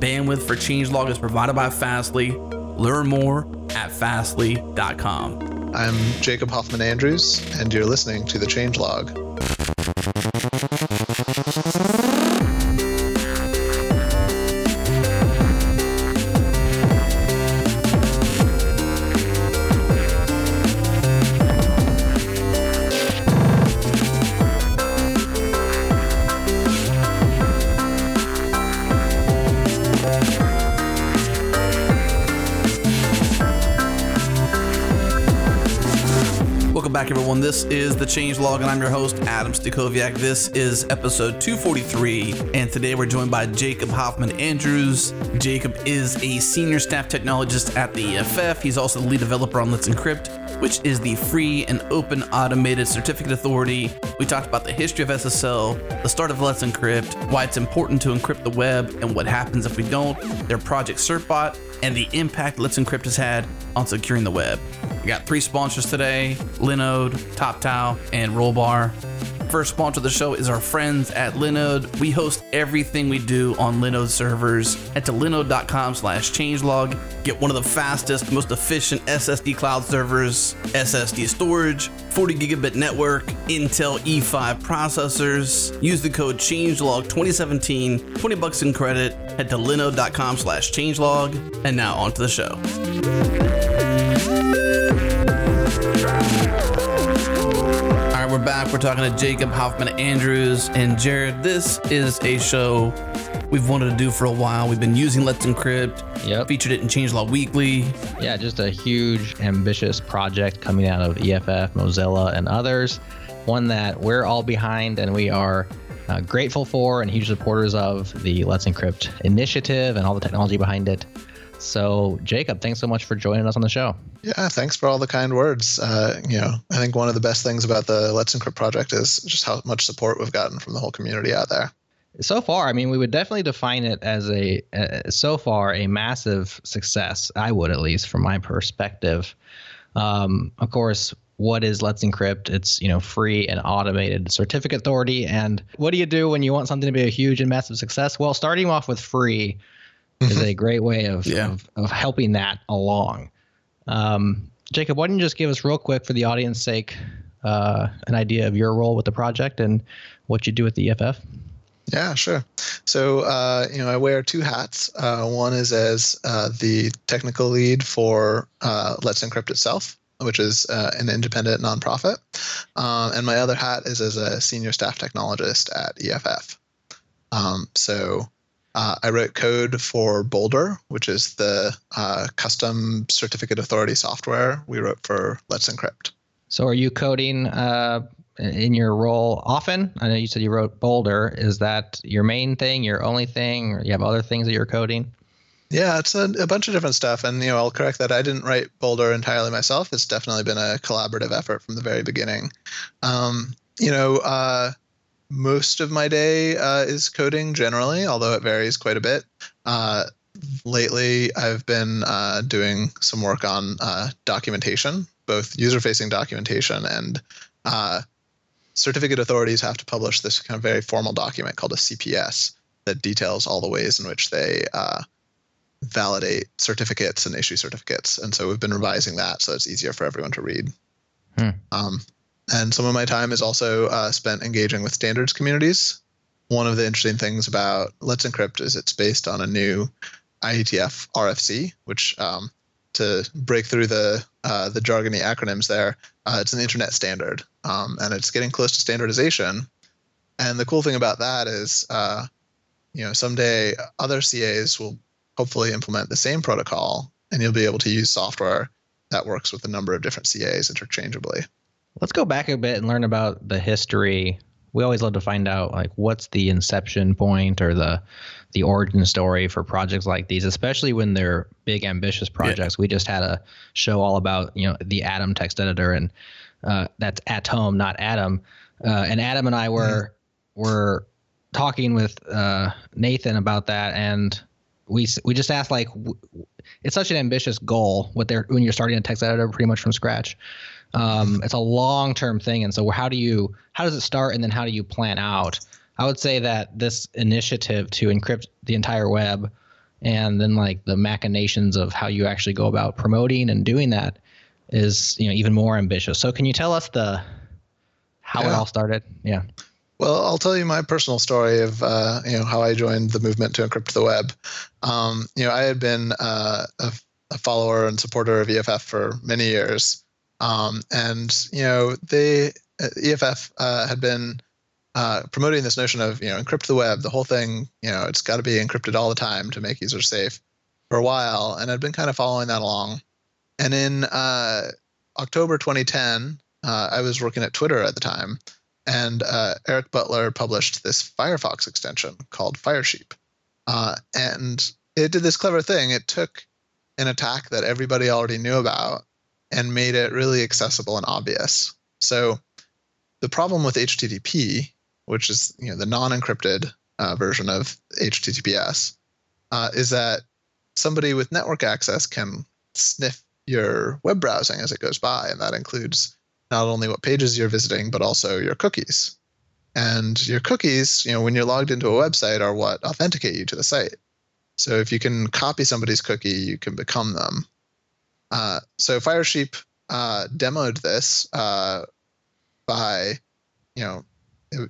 bandwidth for Changelog is provided by Fastly. Learn more at fastly.com. I'm Jacob Hoffman-Andrews, and you're listening to The Changelog. Everyone, this is The Changelog, and I'm your host, Adam Stachowiak. This is episode 243, and today we're joined by Jacob Hoffman-Andrews. Jacob is a senior staff technologist at the EFF. He's also the lead developer on Let's Encrypt, which is the free and open automated certificate authority. We talked about the history of SSL, the start of Let's Encrypt, why it's important to encrypt the web, and what happens if we don't, their project Certbot, and the impact Let's Encrypt has had on securing the web. We got three sponsors today: Linode, TopTal, and Rollbar. First sponsor of the show is our friends at Linode. We host everything we do on Linode servers. Head to linode.com/changelog. Get one of the fastest, most efficient SSD cloud servers, SSD storage, 40 gigabit network, Intel E5 processors. Use the code CHANGELOG2017, $20 in credit. Head to linode.com/changelog. And now on to the show. We're back. We're talking to Jacob Hoffman-Andrews and Jared. This is a show we've wanted to do for a while. We've been using Let's Encrypt. Yep. Featured it in Changelog Weekly. Yeah, just a huge, ambitious project coming out of EFF, Mozilla, and others. One that we're all behind, and we are grateful for and huge supporters of the Let's Encrypt initiative and all the technology behind it. So, Jacob, thanks so much for joining us on the show. Yeah, thanks for all the kind words. I think one of the best things about the Let's Encrypt project is just how much support we've gotten from the whole community out there. So far, I mean, we would definitely define it as a massive success. I would, at least from my perspective. Of course, what is Let's Encrypt? It's, free and automated certificate authority. And what do you do when you want something to be a huge and massive success? Well, starting off with free is a great way of helping that along. Jacob, why don't you just give us real quick, for the audience's sake, an idea of your role with the project and what you do with the EFF? Yeah, sure. So, I wear two hats. One is as the technical lead for Let's Encrypt itself, which is an independent nonprofit. And my other hat is as a senior staff technologist at EFF. I wrote code for Boulder, which is the custom certificate authority software we wrote for Let's Encrypt. So are you coding in your role often? I know you said you wrote Boulder. Is that your main thing, your only thing, or you have other things that you're coding? Yeah, it's a bunch of different stuff. And, I'll correct that I didn't write Boulder entirely myself. It's definitely been a collaborative effort from the very beginning. Most of my day is coding generally, although it varies quite a bit. Lately, I've been doing some work on documentation, both user-facing documentation and certificate authorities have to publish this kind of very formal document called a CPS that details all the ways in which they validate certificates and issue certificates. And so we've been revising that so it's easier for everyone to read. And some of my time is also spent engaging with standards communities. One of the interesting things about Let's Encrypt is it's based on a new IETF RFC, which, to break through the jargony acronyms there, it's an internet standard, and it's getting close to standardization. And the cool thing about that is, someday other CAs will hopefully implement the same protocol, and you'll be able to use software that works with a number of different CAs interchangeably. Let's go back a bit and learn about the history. We always love to find out, what's the inception point or the origin story for projects like these, especially when they're big, ambitious projects. Yeah. We just had a show all about, the Atom text editor, and that's Atom, not Adam. And Adam and I were talking with Nathan about that, and we just asked, it's such an ambitious goal when you're starting a text editor pretty much from scratch. It's a long-term thing, and so how does it start, and then how do you plan out? I would say that this initiative to encrypt the entire web And then like the machinations of how you actually go about promoting and doing that is, you know, even more ambitious. So can you tell us the how it all started? Yeah. Well, I'll tell you my personal story of how I joined the movement to encrypt the web. I had been a follower and supporter of EFF for many years, EFF had been promoting this notion of encrypt the web, the whole thing. It's got to be encrypted all the time to make users safe for a while, and I'd been kind of following that along. And in October 2010, I was working at Twitter at the time. And Eric Butler published this Firefox extension called Firesheep. And it did this clever thing. It took an attack that everybody already knew about and made it really accessible and obvious. So the problem with HTTP, which is the non-encrypted version of HTTPS, is that somebody with network access can sniff your web browsing as it goes by, and that includes not only what pages you're visiting, but also your cookies. And your cookies, when you're logged into a website, are what authenticate you to the site. So if you can copy somebody's cookie, you can become them. So Firesheep demoed this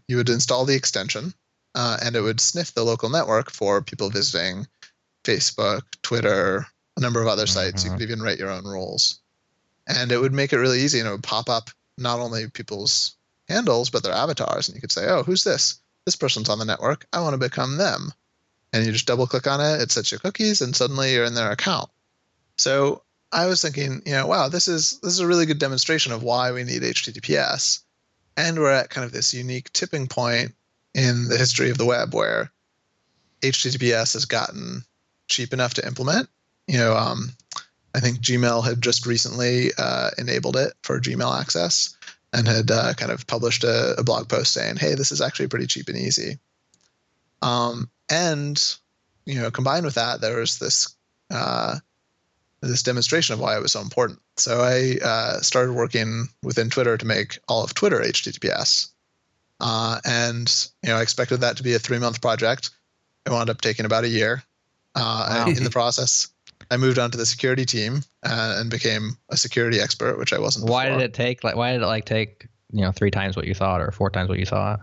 you would install the extension, and it would sniff the local network for people visiting Facebook, Twitter, a number of other sites. You could even write your own rules. And it would make it really easy, and it would pop up not only people's handles, but their avatars. And you could say, oh, who's this? This person's on the network. I want to become them. And you just double-click on it. It sets your cookies, and suddenly you're in their account. So I was thinking, wow, this is a really good demonstration of why we need HTTPS. And we're at kind of this unique tipping point in the history of the web where HTTPS has gotten cheap enough to implement. I think Gmail had just recently enabled it for Gmail access and had kind of published a blog post saying, hey, this is actually pretty cheap and easy. Combined with that, there was this this demonstration of why it was so important. So I started working within Twitter to make all of Twitter HTTPS. I expected that to be a 3-month project. It wound up taking about a year. Wow. In the process, I moved on to the security team and became a security expert, which I wasn't before. Why did it take 3 times what you thought or 4 times what you thought?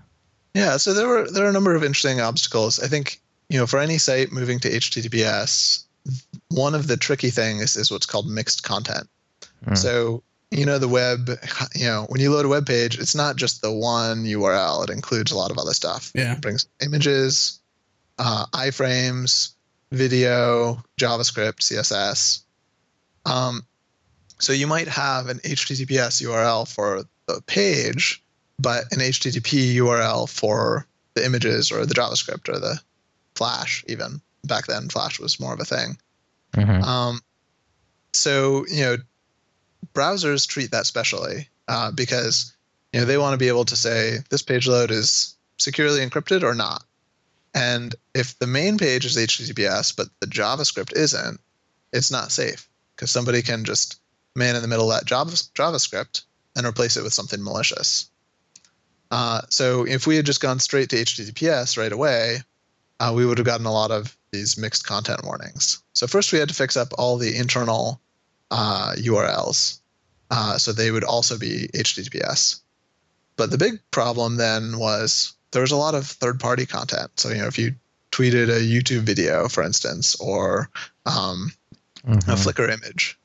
Yeah, so there were a number of interesting obstacles. I think for any site moving to HTTPS, one of the tricky things is what's called mixed content. So the web, when you load a web page, it's not just the one URL. It includes a lot of other stuff. Yeah, it brings images, iframes, video, JavaScript, CSS. So you might have an HTTPS URL for the page, but an HTTP URL for the images or the JavaScript or the Flash even. Back then, Flash was more of a thing. Browsers treat that specially because they want to be able to say this page load is securely encrypted or not. And if the main page is HTTPS, but the JavaScript isn't, it's not safe because somebody can just man-in-the-middle that JavaScript and replace it with something malicious. So if we had just gone straight to HTTPS right away, we would have gotten a lot of these mixed content warnings. So first we had to fix up all the internal URLs so they would also be HTTPS. But the big problem then was there was a lot of third-party content. So, if you tweeted a YouTube video, for instance, or a Flickr image,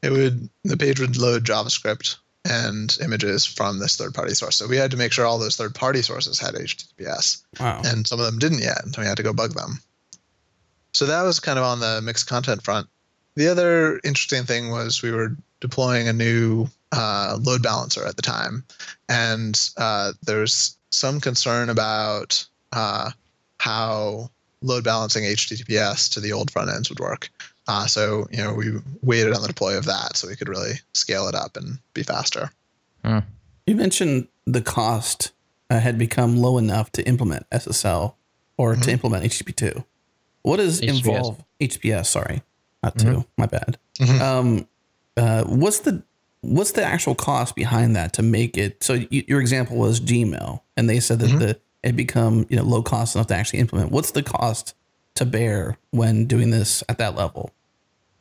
the page would load JavaScript and images from this third-party source. So we had to make sure all those third-party sources had HTTPS. Wow. And some of them didn't yet, and so we had to go bug them. So that was kind of on the mixed content front. The other interesting thing was we were deploying a new load balancer at the time, and there's some concern about how load balancing HTTPS to the old front ends would work. So we waited on the deploy of that so we could really scale it up and be faster. You mentioned the cost had become low enough to implement SSL or to implement HTTP2. What does involve HTTPS? Sorry, not two. My bad. What's the actual cost behind that to make it? So your example was Gmail, and they said that it become low cost enough to actually implement. What's the cost to bear when doing this at that level?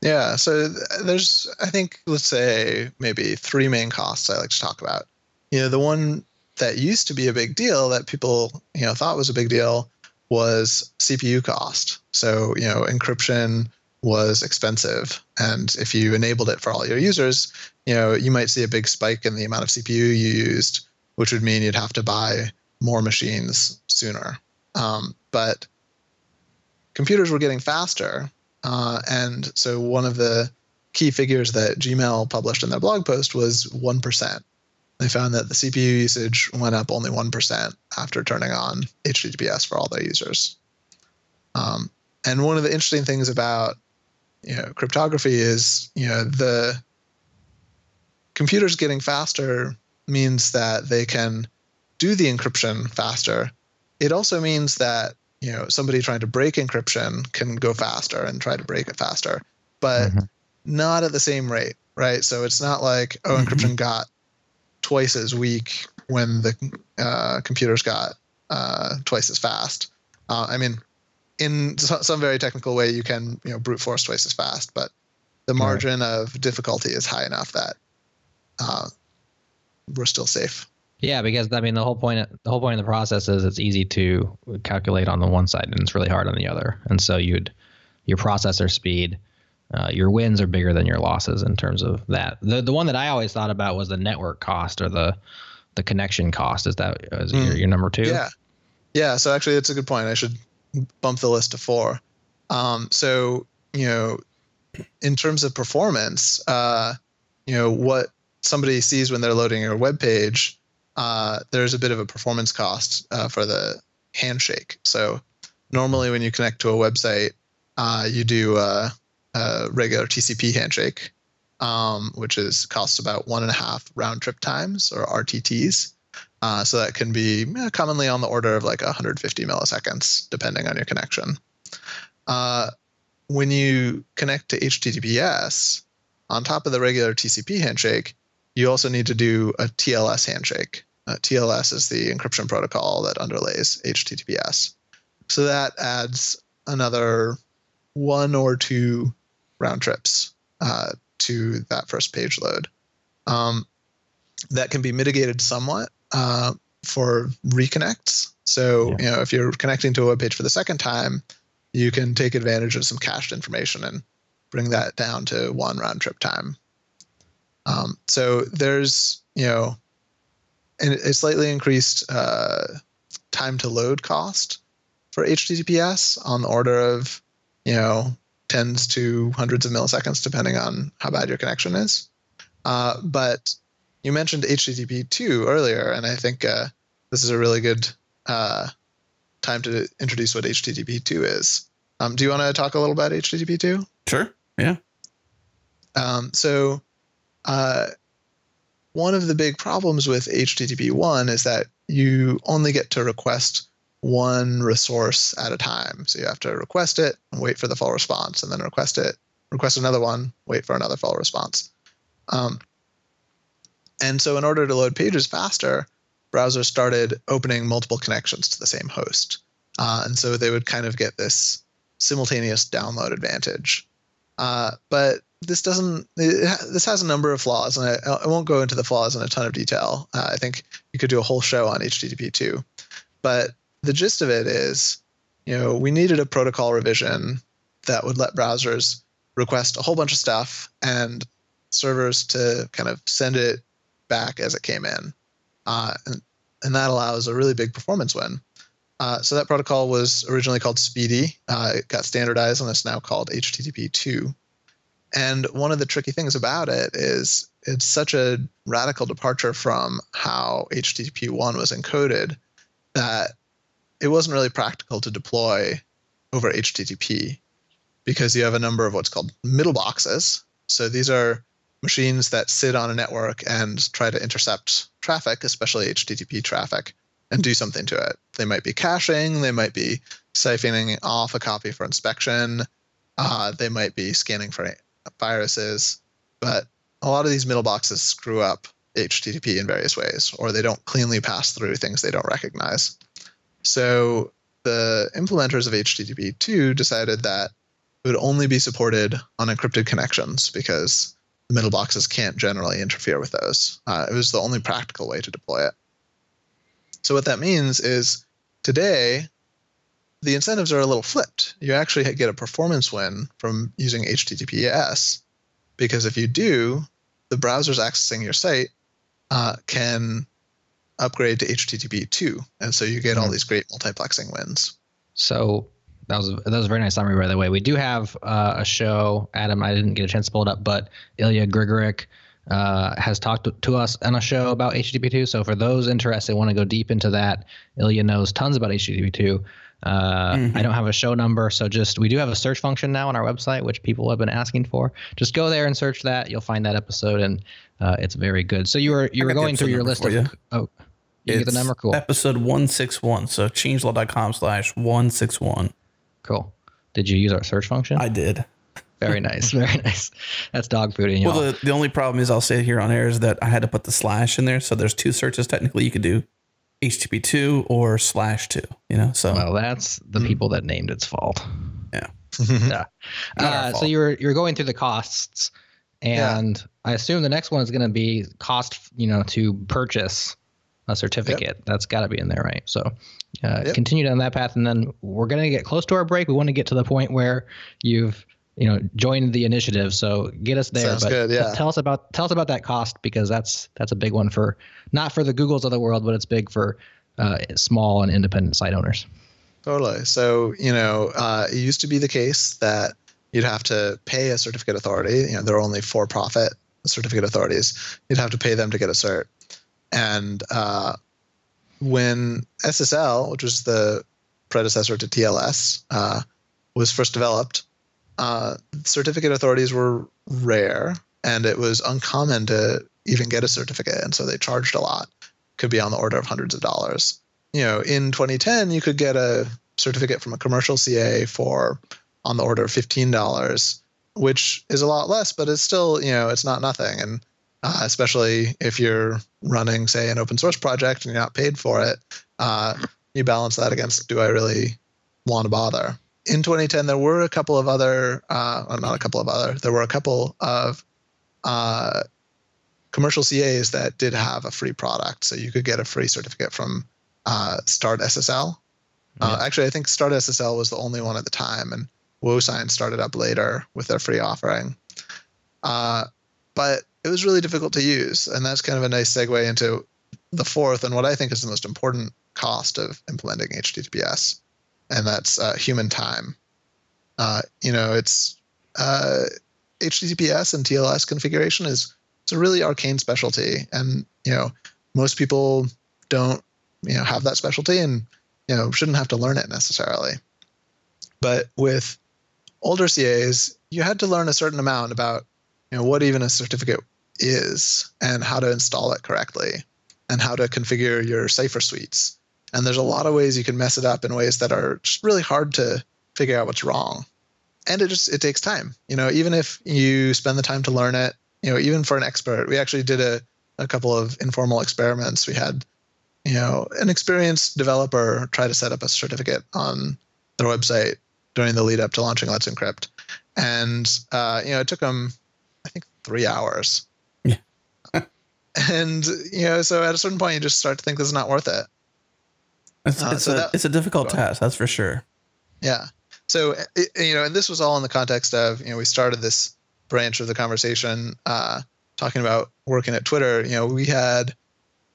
Yeah, so there's, I think, let's say maybe three main costs I like to talk about. You know, the one that used to be a big deal that people, you know, thought was a big deal was CPU cost. So, you know, encryption was expensive, and if you enabled it for all your users, you know, you might see a big spike in the amount of CPU you used, which would mean you'd have to buy more machines sooner. But computers were getting faster. And so one of the key figures that Gmail published in their blog post was 1%. They found that the CPU usage went up only 1% after turning on HTTPS for all their users. And one of the interesting things about, you know, cryptography is, you know, the computers getting faster means that they can do the encryption faster. It also means that, you know, somebody trying to break encryption can go faster and try to break it faster, but not at the same rate, right? So it's not like, oh, encryption got twice as weak when the computers got twice as fast. I mean, in some very technical way, you can, you know, brute force twice as fast, but the margin of difficulty is high enough that we're still safe. Yeah, because I mean, the whole point of the process is it's easy to calculate on the one side and it's really hard on the other, and so your processor speed, your wins are bigger than your losses in terms of that. The one that I always thought about was the network cost or the connection cost. Is that your number two? Yeah. So actually, that's a good point. I should bump the list to four. So you know, in terms of performance, you know, what somebody sees when they're loading your web page. There's a bit of a performance cost for the handshake. So normally when you connect to a website, you do a regular TCP handshake, which costs about 1.5 round trip times or RTTs. So that can be commonly on the order of like 150 milliseconds, depending on your connection. When you connect to HTTPS, on top of the regular TCP handshake, you also need to do a TLS handshake. TLS is the encryption protocol that underlays HTTPS. So that adds another 1 or 2 round trips to that first page load. That can be mitigated somewhat for reconnects. So you know, if you're connecting to a web page for the second time, you can take advantage of some cached information and bring that down to 1 round trip time. So there's, you know, and a slightly increased time to load cost for HTTPS on the order of, you know, tens to hundreds of milliseconds, depending on how bad your connection is. But you mentioned HTTP2 earlier, and I think this is a really good time to introduce what HTTP2 is. Do you want to talk a little about HTTP2? Sure. Yeah. One of the big problems with HTTP1 is that you only get to request one resource at a time. So you have to request it and wait for the full response, and then request it, request another one, wait for another full response. And so in order to load pages faster, browsers started opening multiple connections to the same host. And so they would kind of get this simultaneous download advantage. But this has a number of flaws, and I won't go into the flaws in a ton of detail. I think you could do a whole show on HTTP2, but the gist of it is, you know, we needed a protocol revision that would let browsers request a whole bunch of stuff and servers to kind of send it back as it came in. And that allows a really big performance win. So that protocol was originally called Speedy. It got standardized, and it's now called HTTP2. And one of the tricky things about it is it's such a radical departure from how HTTP1 was encoded that it wasn't really practical to deploy over HTTP because you have a number of what's called middle boxes. So these are machines that sit on a network and try to intercept traffic, especially HTTP traffic, and do something to it. They might be caching. They might be siphoning off a copy for inspection. They might be scanning for viruses, but a lot of these middle boxes screw up HTTP in various ways, or they don't cleanly pass through things they don't recognize. So the implementers of HTTP2 decided that it would only be supported on encrypted connections because the middle boxes can't generally interfere with those. It was the only practical way to deploy it. So what that means is today, the incentives are a little flipped. You actually get a performance win from using HTTPS because if you do, the browsers accessing your site can upgrade to HTTP2, and so you get all these great multiplexing wins. So that was a very nice summary, by the way. We do have a show, Adam. I didn't get a chance to pull it up, but Ilya Grigoric has talked to us on a show about HTTP2. So for those interested, want to go deep into that, Ilya knows tons about HTTP2. I don't have a show number, so we do have a search function now on our website, which people have been asking for. Just go there and search that. You'll find that episode, and it's very good. So you were going through your list of you get the number? Cool. Episode 161. So changelog.com/161. Cool. Did you use our search function? I did. Very nice. Very nice. That's dog food in y'all. Well, the only problem is, I'll say here on air, is that I had to put the / in there. So there's two searches technically you could do. HTTP2 or /2, you know, so. Well, that's the people that named its fault. Yeah. So you're going through the costs, and I assume the next one is going to be cost, you know, to purchase a certificate. Yep. That's got to be in there, right? So continue down that path, and then we're going to get close to our break. We want to get to the point where you've, you know, joined the initiative. So get us there. Sounds good, yeah. Tell us about that cost, because that's a big one for, not for the Googles of the world, but it's big for small and independent site owners. Totally. So, you know, it used to be the case that you'd have to pay a certificate authority. You know, they're only for-profit certificate authorities. You'd have to pay them to get a cert. And when SSL, which was the predecessor to TLS, was first developed, certificate authorities were rare, and it was uncommon to even get a certificate, and so they charged a lot. Could be on the order of hundreds of dollars. You know, in 2010, you could get a certificate from a commercial CA for on the order of $15, which is a lot less, but it's still, you know, it's not nothing. And especially if you're running, say, an open source project and you're not paid for it, you balance that against, do I really want to bother? In 2010, there were a couple of other, there were a couple of commercial CAs that did have a free product. So you could get a free certificate from StartSSL. Actually, I think StartSSL was the only one at the time, and WoSign started up later with their free offering. But it was really difficult to use, and that's kind of a nice segue into the fourth and what I think is the most important cost of implementing HTTPS. And that's human time. You know, it's HTTPS and TLS configuration it's a really arcane specialty, and you know most people don't have that specialty, and you know shouldn't have to learn it necessarily. But with older CAs, you had to learn a certain amount about what even a certificate is, and how to install it correctly, and how to configure your cipher suites. And there's a lot of ways you can mess it up in ways that are just really hard to figure out what's wrong. And it takes time. You know, even if you spend the time to learn it, you know, even for an expert, we actually did a couple of informal experiments. We had, you know, an experienced developer try to set up a certificate on their website during the lead up to launching Let's Encrypt. And, you know, it took them, I think, 3 hours. Yeah. And, you know, so at a certain point, you just start to think this is not worth it. It's a difficult task, that's for sure. Yeah. So, you know, and this was all in the context of, you know, we started this branch of the conversation talking about working at Twitter. You know, we had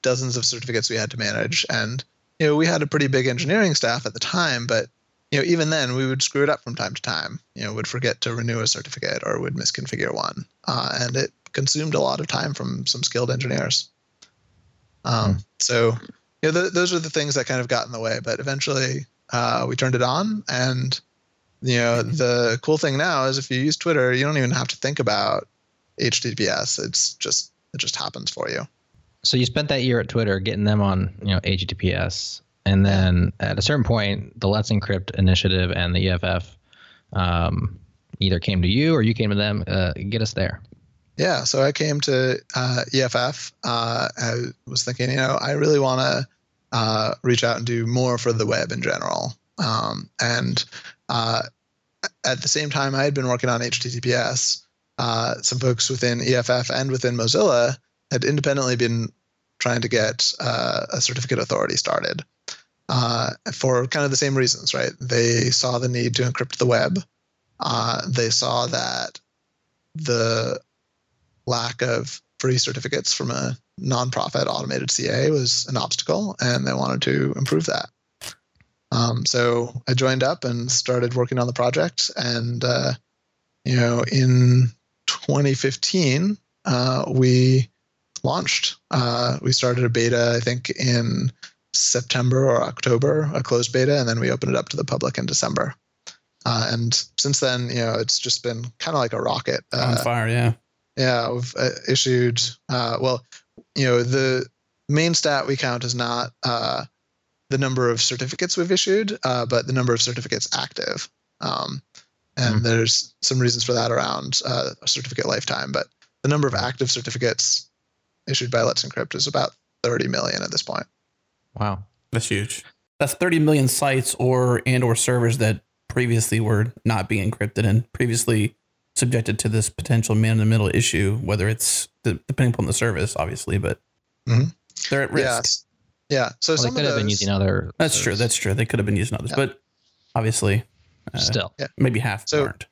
dozens of certificates we had to manage. And, you know, we had a pretty big engineering staff at the time. But, you know, even then we would screw it up from time to time. You know, would forget to renew a certificate or would misconfigure one. And it consumed a lot of time from some skilled engineers. So... you know, those are the things that kind of got in the way, but eventually we turned it on, and you know the cool thing now is if you use Twitter, you don't even have to think about HTTPS. It just happens for you. So you spent that year at Twitter getting them on HTTPS, and then at a certain point, the Let's Encrypt initiative and the EFF either came to you or you came to them. Get us there. Yeah, so I came to EFF. I was thinking, you know, I really want to reach out and do more for the web in general. At the same time I had been working on HTTPS, some folks within EFF and within Mozilla had independently been trying to get a certificate authority started for kind of the same reasons, right? They saw the need to encrypt the web. They saw that the lack of free certificates from a nonprofit automated CA was an obstacle, and they wanted to improve that. So I joined up and started working on the project. And, in 2015, we launched. We started a beta, I think, in September or October, a closed beta, and then we opened it up to the public in December. And since then, it's just been kind of like a rocket. On fire, yeah. Yeah, we've issued, the main stat we count is not the number of certificates we've issued, but the number of certificates active. There's some reasons for that around certificate lifetime, but the number of active certificates issued by Let's Encrypt is about 30 million at this point. Wow, that's huge. That's 30 million sites or servers that previously were not being encrypted and previously subjected to this potential man-in-the-middle issue, whether it's depending upon the service, obviously, but they're at risk. Yes. Yeah, so well, some they could of those, have been using other. That's true. That's true. They could have been using others, but obviously, still, maybe half aren't.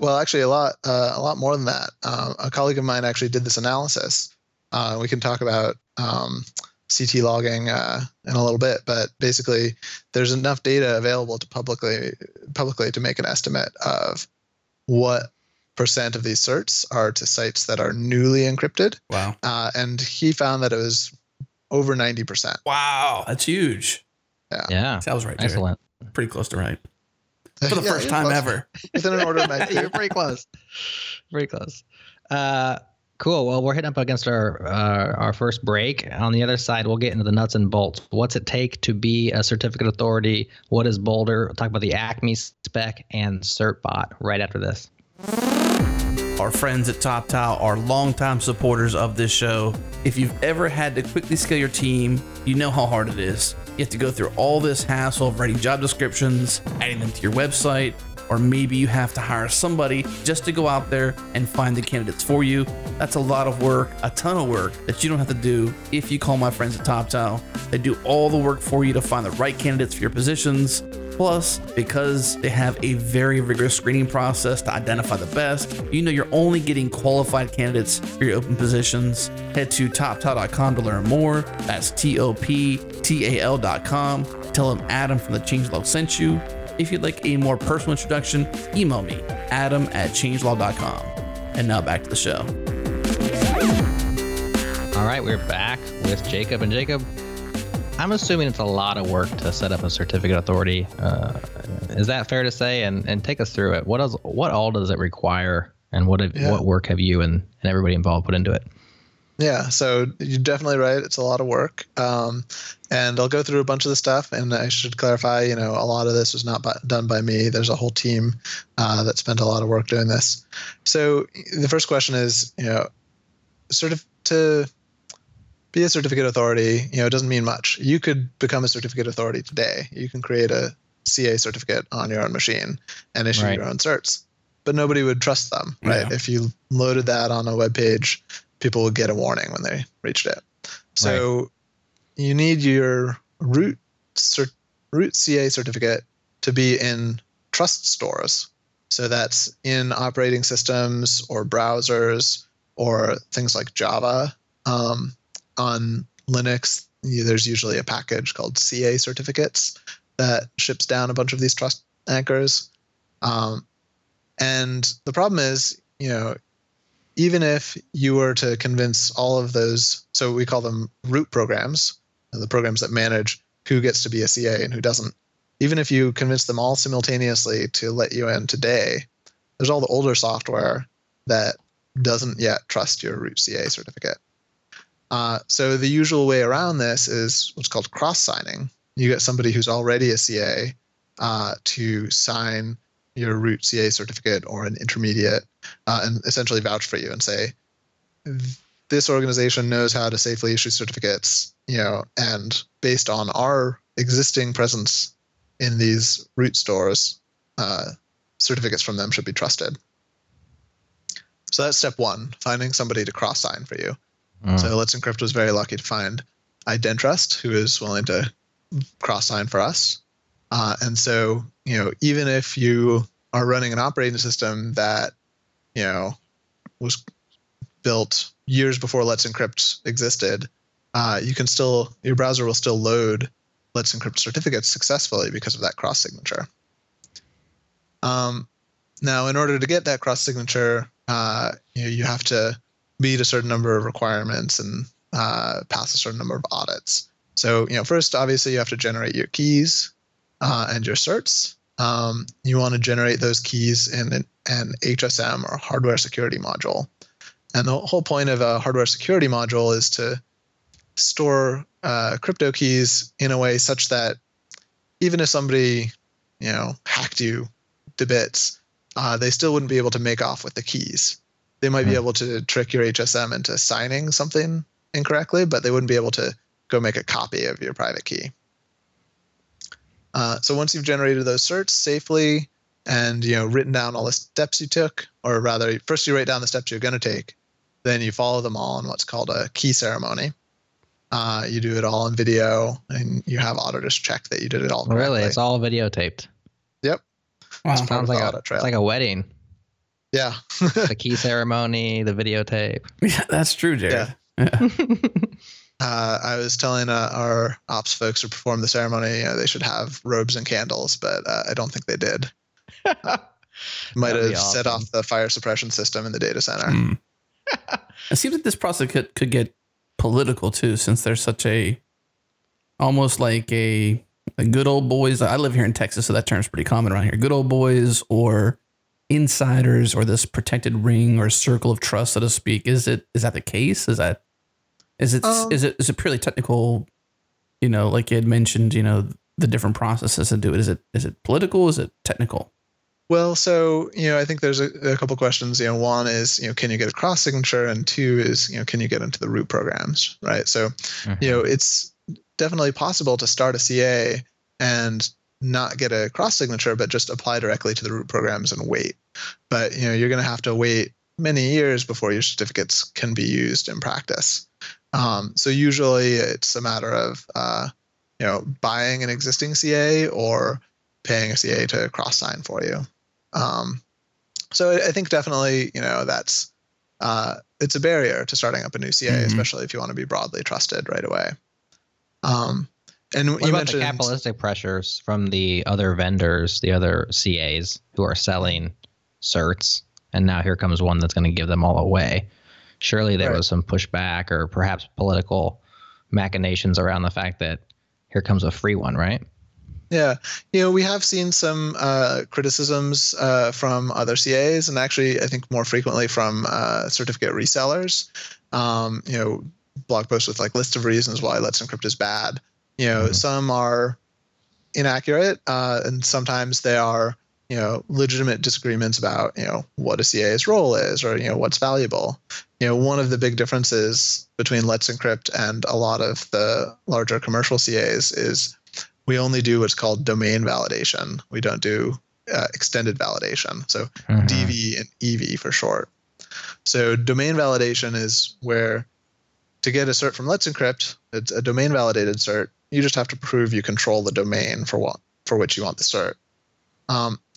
Well, actually, a lot more than that. A colleague of mine actually did this analysis. We can talk about CT logging in a little bit, but basically, there's enough data available to publicly to make an estimate of what percent of these certs are to sites that are newly encrypted. Wow. And he found that it was over 90%. Wow, that's huge. Yeah. That was right. Excellent. Jared. Pretty close to right. For the first time close. Ever. Within an order of magnitude. You're pretty close. Very close. Cool. Well, we're hitting up against our first break. On the other side, we'll get into the nuts and bolts. What's it take to be a certificate authority? What is Boulder? We'll talk about the ACME spec and Certbot right after this. Our friends at TopTal are longtime supporters of this show. If you've ever had to quickly scale your team, you know how hard it is. You have to go through all this hassle of writing job descriptions, adding them to your website, or maybe you have to hire somebody just to go out there and find the candidates for you. That's a lot of work, a ton of work that you don't have to do if you call my friends at TopTal. They do all the work for you to find the right candidates for your positions. Plus, because they have a very rigorous screening process to identify the best, you're only getting qualified candidates for your open positions. Head to toptal.com to learn more. That's TOPTAL.com. Tell them Adam from the Changelog sent you. If you'd like a more personal introduction, email me, adam@changelog.com. And now back to the show. All right, we're back with Jacob. And Jacob, I'm assuming it's a lot of work to set up a certificate authority. Is that fair to say? And take us through it. What all does it require, and what work have you and everybody involved put into it? Yeah, so you're definitely right. It's a lot of work. And I'll go through a bunch of the stuff, and I should clarify, a lot of this was not done by me. There's a whole team that spent a lot of work doing this. So the first question is, to be a certificate authority, it doesn't mean much. You could become a certificate authority today. You can create a CA certificate on your own machine and issue your own certs. But nobody would trust them, right? Yeah. If you loaded that on a web page, people would get a warning when they reached it. So you need your root CA certificate to be in trust stores. So that's in operating systems or browsers or things like Java. On Linux, there's usually a package called CA certificates that ships down a bunch of these trust anchors. And the problem is, even if you were to convince all of those, so we call them root programs, the programs that manage who gets to be a CA and who doesn't, even if you convince them all simultaneously to let you in today, there's all the older software that doesn't yet trust your root CA certificate. So the usual way around this is what's called cross-signing. You get somebody who's already a CA to sign your root CA certificate or an intermediate and essentially vouch for you and say, this organization knows how to safely issue certificates, and based on our existing presence in these root stores, certificates from them should be trusted. So that's step one, finding somebody to cross-sign for you. So Let's Encrypt was very lucky to find IdenTrust, who is willing to cross-sign for us. And so, you know, even if you are running an operating system that, you know, was built years before Let's Encrypt existed, you can still, your browser will still load Let's Encrypt certificates successfully because of that cross-signature. Now, in order to get that cross-signature, you have to meet a certain number of requirements and pass a certain number of audits. So, you know, first, obviously, you have to generate your keys and your certs. You want to generate those keys in an HSM or hardware security module. And the whole point of a hardware security module is to store crypto keys in a way such that even if somebody, you know, hacked you to bits, they still wouldn't be able to make off with the keys. They might be able to trick your HSM into signing something incorrectly, but they wouldn't be able to go make a copy of your private key. So once you've generated those certs safely and, you know, written down all the steps you took, or rather, first you write down the steps you're going to take, then you follow them all in what's called a key ceremony. You do it all in video, and you have auditors check that you did it all correctly. Really? It's all videotaped? Yep. Wow. Sounds like a, it's like a wedding. Yeah. The key ceremony, the videotape. Yeah, that's true, Jared. Yeah. I was telling our ops folks who performed the ceremony, you know, they should have robes and candles, but I don't think they did. Might have set off the fire suppression system in the data center. It seems that this process could get political, too, since there's such a almost like a good old boys. I live here in Texas, so that term's pretty common around here. Good old boys or insiders or this protected ring or circle of trust, so to speak. Is that the case? Is it purely technical? You know, like you had mentioned, you know, the different processes that do it. Is it political? Is it technical? Well, so, you know, I think there's a couple questions. You know, one is, you know, can you get a cross signature? And two is, you know, can you get into the root programs, right? So, you know, it's definitely possible to start a CA and not get a cross signature, but just apply directly to the root programs and wait. But, you know, you're going to have to wait many years before your certificates can be used in practice. So usually it's a matter of, you know, buying an existing CA or paying a CA to cross-sign for you. So I think definitely, you know, that's it's a barrier to starting up a new CA, especially if you want to be broadly trusted right away. And what you mentioned the capitalistic pressures from the other vendors, the other CAs who are selling certs, and now here comes one that's going to give them all away. Surely there was some pushback or perhaps political machinations around the fact that here comes a free one, right? Yeah. You know, we have seen some criticisms from other CAs, and actually I think more frequently from certificate resellers. You know, blog posts with like lists of reasons why Let's Encrypt is bad. You know, some are inaccurate, and sometimes they are, you know, legitimate disagreements about, you know, what a CA's role is or, you know, what's valuable. You know, one of the big differences between Let's Encrypt and a lot of the larger commercial CAs is we only do what's called domain validation. We don't do extended validation. So DV and EV for short. So domain validation is where to get a cert from Let's Encrypt, it's a domain validated cert. You just have to prove you control the domain for which you want the cert.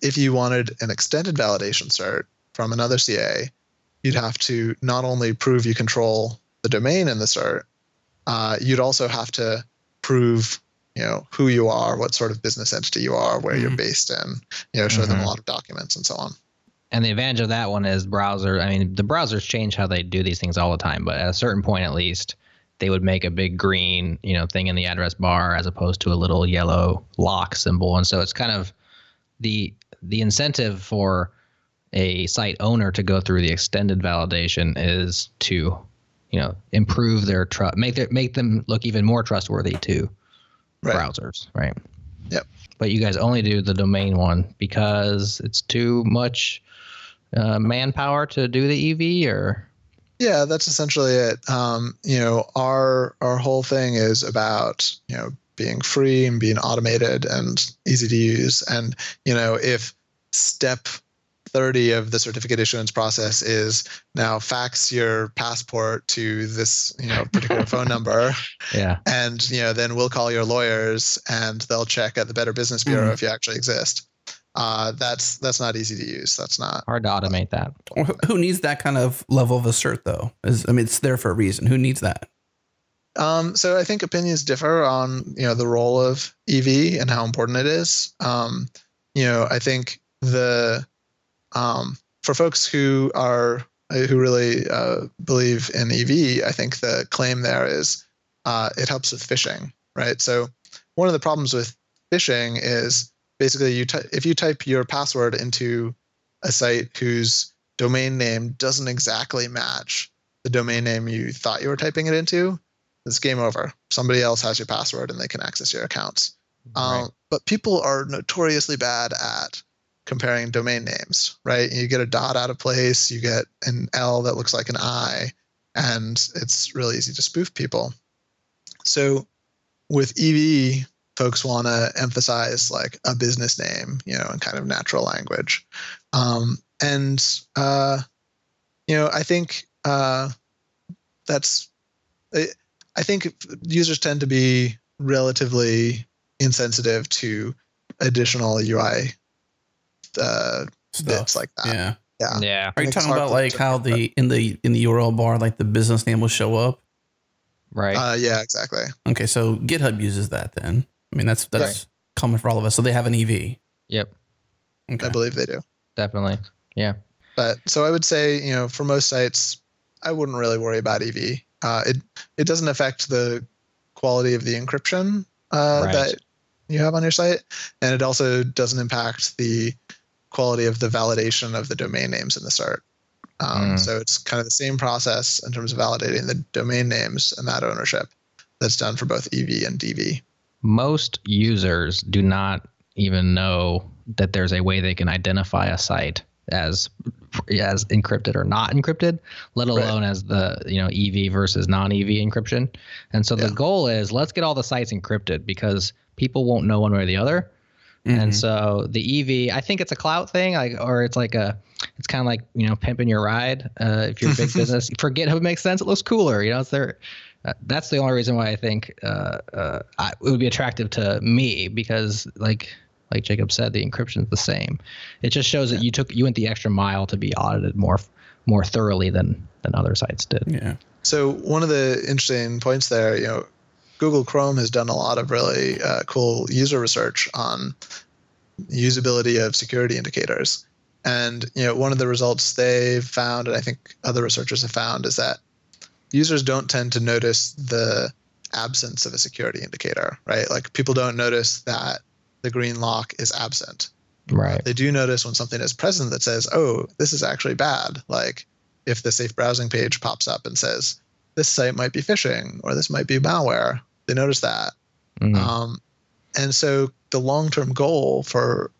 If you wanted an extended validation cert from another CA, you'd have to not only prove you control the domain in the cert, you'd also have to prove, you know, who you are, what sort of business entity you are, where you're based in, you know, show them a lot of documents and so on. And the advantage of that one is browser. I mean, the browsers change how they do these things all the time, but at a certain point, at least, they would make a big green, you know, thing in the address bar as opposed to a little yellow lock symbol. And so it's kind of the incentive for a site owner to go through the extended validation is to, you know, improve their trust, make them look even more trustworthy to browsers, right? Yep. But you guys only do the domain one because it's too much manpower to do the EV, or? Yeah, that's essentially it. You know, our whole thing is about, you know, being free and being automated and easy to use. And, you know, if step 30 of the certificate issuance process is now fax your passport to this, you know, particular phone number. Yeah. And, you know, then we'll call your lawyers and they'll check at the Better Business Bureau if you actually exist. That's not easy to use. That's not hard to automate that. Who needs that kind of level of assert though? I mean, it's there for a reason. Who needs that? So I think opinions differ on, you know, the role of EV and how important it is. You know, I think the for folks who are who really believe in EV, I think the claim there is it helps with phishing, right? So one of the problems with phishing is basically if you type your password into a site whose domain name doesn't exactly match the domain name you thought you were typing it into, it's game over. Somebody else has your password and they can access your accounts. Right. But people are notoriously bad at comparing domain names, right? You get a dot out of place, you get an L that looks like an I, and it's really easy to spoof people. So with EV, folks want to emphasize like a business name, you know, in kind of natural language. You know, I think I think users tend to be relatively insensitive to additional UI bits like that. Yeah. Are you talking about like how in the URL bar, like the business name will show up? Right. Yeah, exactly. Okay. So GitHub uses that then. I mean, that's common for all of us. So they have an EV. Yep. Okay. I believe they do. Definitely. Yeah. But so I would say, you know, for most sites, I wouldn't really worry about EV. It doesn't affect the quality of the encryption that you have on your site. And it also doesn't impact the quality of the validation of the domain names in the cert. So it's kind of the same process in terms of validating the domain names and that ownership that's done for both EV and DV. Most users do not even know that there's a way they can identify a site as encrypted or not encrypted, let alone as the, you know, EV versus non-EV encryption. And so the goal is let's get all the sites encrypted because people won't know one way or the other. Mm-hmm. And so the EV, I think it's a clout thing, like, or it's like it's kind of like, you know, pimping your ride. If you're a big business, forget how it makes sense. It looks cooler, you know. It's there. That's the only reason why I think it would be attractive to me because, like Jacob said, the encryption is the same. It just shows that you went the extra mile to be audited more thoroughly than other sites did. Yeah. So one of the interesting points there, you know, Google Chrome has done a lot of really cool user research on usability of security indicators. And, you know, one of the results they've found, and I think other researchers have found, is that users don't tend to notice the absence of a security indicator, right? Like people don't notice that the green lock is absent. Right. They do notice when something is present that says, oh, this is actually bad. Like if the safe browsing page pops up and says, this site might be phishing or this might be malware. They notice that. Mm-hmm. And so the long-term goal for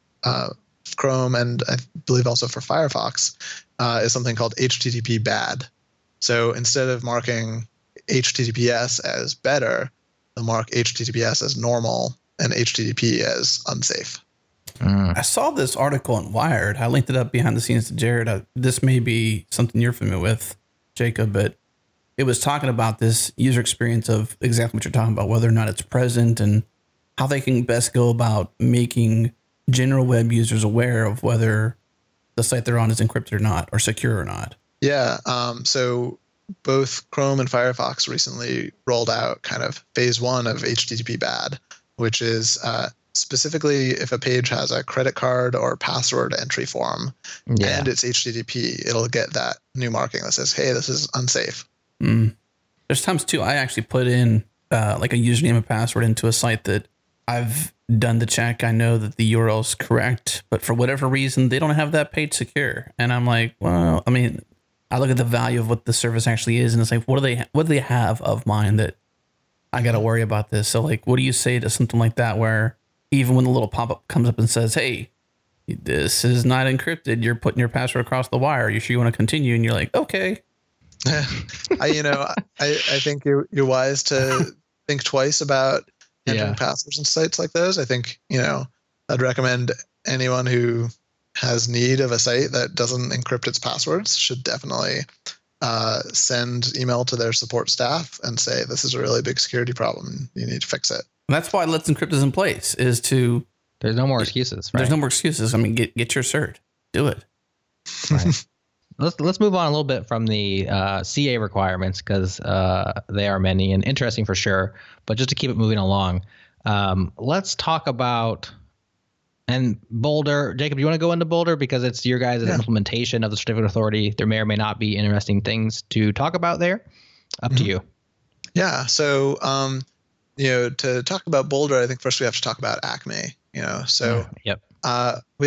Chrome and I believe also for Firefox is something called HTTP bad. So instead of marking HTTPS as better, they'll mark HTTPS as normal and HTTP as unsafe. I saw this article in Wired. I linked it up behind the scenes to Jared. This may be something you're familiar with, Jacob, but it was talking about this user experience of exactly what you're talking about, whether or not it's present and how they can best go about making general web users aware of whether the site they're on is encrypted or not or secure or not. Yeah. So both Chrome and Firefox recently rolled out kind of phase one of HTTP bad, which is specifically if a page has a credit card or password entry form and it's HTTP, it'll get that new marking that says, hey, this is unsafe. There's times too I actually put in like a username and password into a site that I've done the check. I know that the URL is correct, but for whatever reason they don't have that page secure. And I'm like, well, I mean, I look at the value of what the service actually is, and it's like, what do they have of mine that I got to worry about this? So like, what do you say to something like that, where even when the little pop up comes up and says, hey, this is not encrypted, you're putting your password across the wire, you sure you want to continue? And you're like, okay. I think you're wise to think twice about entering passwords and sites like those. I think, you know, I'd recommend anyone who has need of a site that doesn't encrypt its passwords should definitely send email to their support staff and say, this is a really big security problem. You need to fix it. And that's why Let's Encrypt is in place, is to... There's no more excuses, right? There's no more excuses. I mean, get your cert. Do it. Right. Let's move on a little bit from the CA requirements, because they are many and interesting for sure. But just to keep it moving along, let's talk about and Boulder. Jacob, do you want to go into Boulder, because it's your guys' implementation of the certificate authority? There may or may not be interesting things to talk about there. Up to you. Yeah. So you know, to talk about Boulder, I think first we have to talk about ACME. You know, so we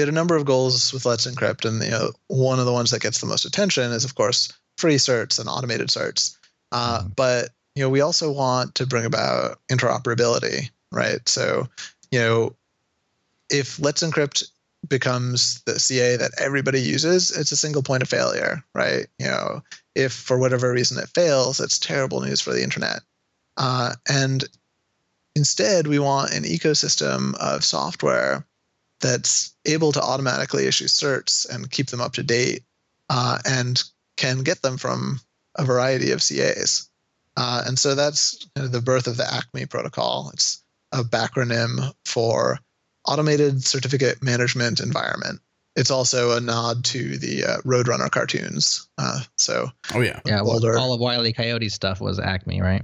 had a number of goals with Let's Encrypt, and you know, one of the ones that gets the most attention is, of course, free certs and automated certs. But you know, we also want to bring about interoperability, right? So, you know, if Let's Encrypt becomes the CA that everybody uses, it's a single point of failure, right? You know, if for whatever reason it fails, it's terrible news for the internet, and instead, we want an ecosystem of software that's able to automatically issue certs and keep them up to date, and can get them from a variety of CAs. And so that's the birth of the ACME protocol. It's a backronym for Automated Certificate Management Environment. It's also a nod to the Roadrunner cartoons. Boulder. All of Wile E. Coyote's stuff was ACME, right?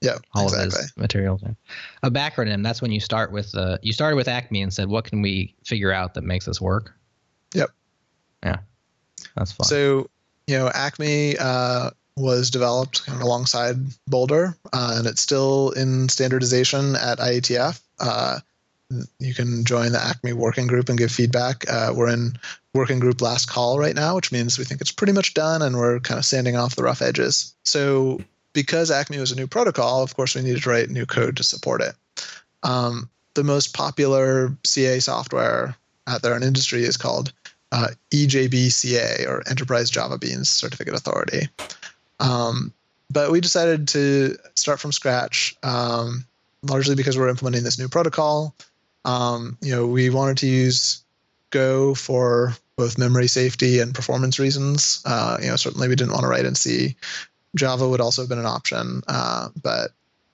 Yeah, all exactly. Of those materials. A backronym. That's when you start with you started with ACME and said, "What can we figure out that makes this work?" Yep. Yeah, that's fun. So, you know, ACME was developed kind of alongside Boulder, and it's still in standardization at IETF. You can join the ACME working group and give feedback. We're in working group last call right now, which means we think it's pretty much done, and we're kind of sanding off the rough edges. So, because ACME was a new protocol, of course, we needed to write new code to support it. The most popular CA software out there in industry is called EJB CA, or Enterprise Java Beans Certificate Authority. But we decided to start from scratch, largely because we're implementing this new protocol. You know, we wanted to use Go for both memory safety and performance reasons. You know, certainly we didn't want to write in C. Java would also have been an option, but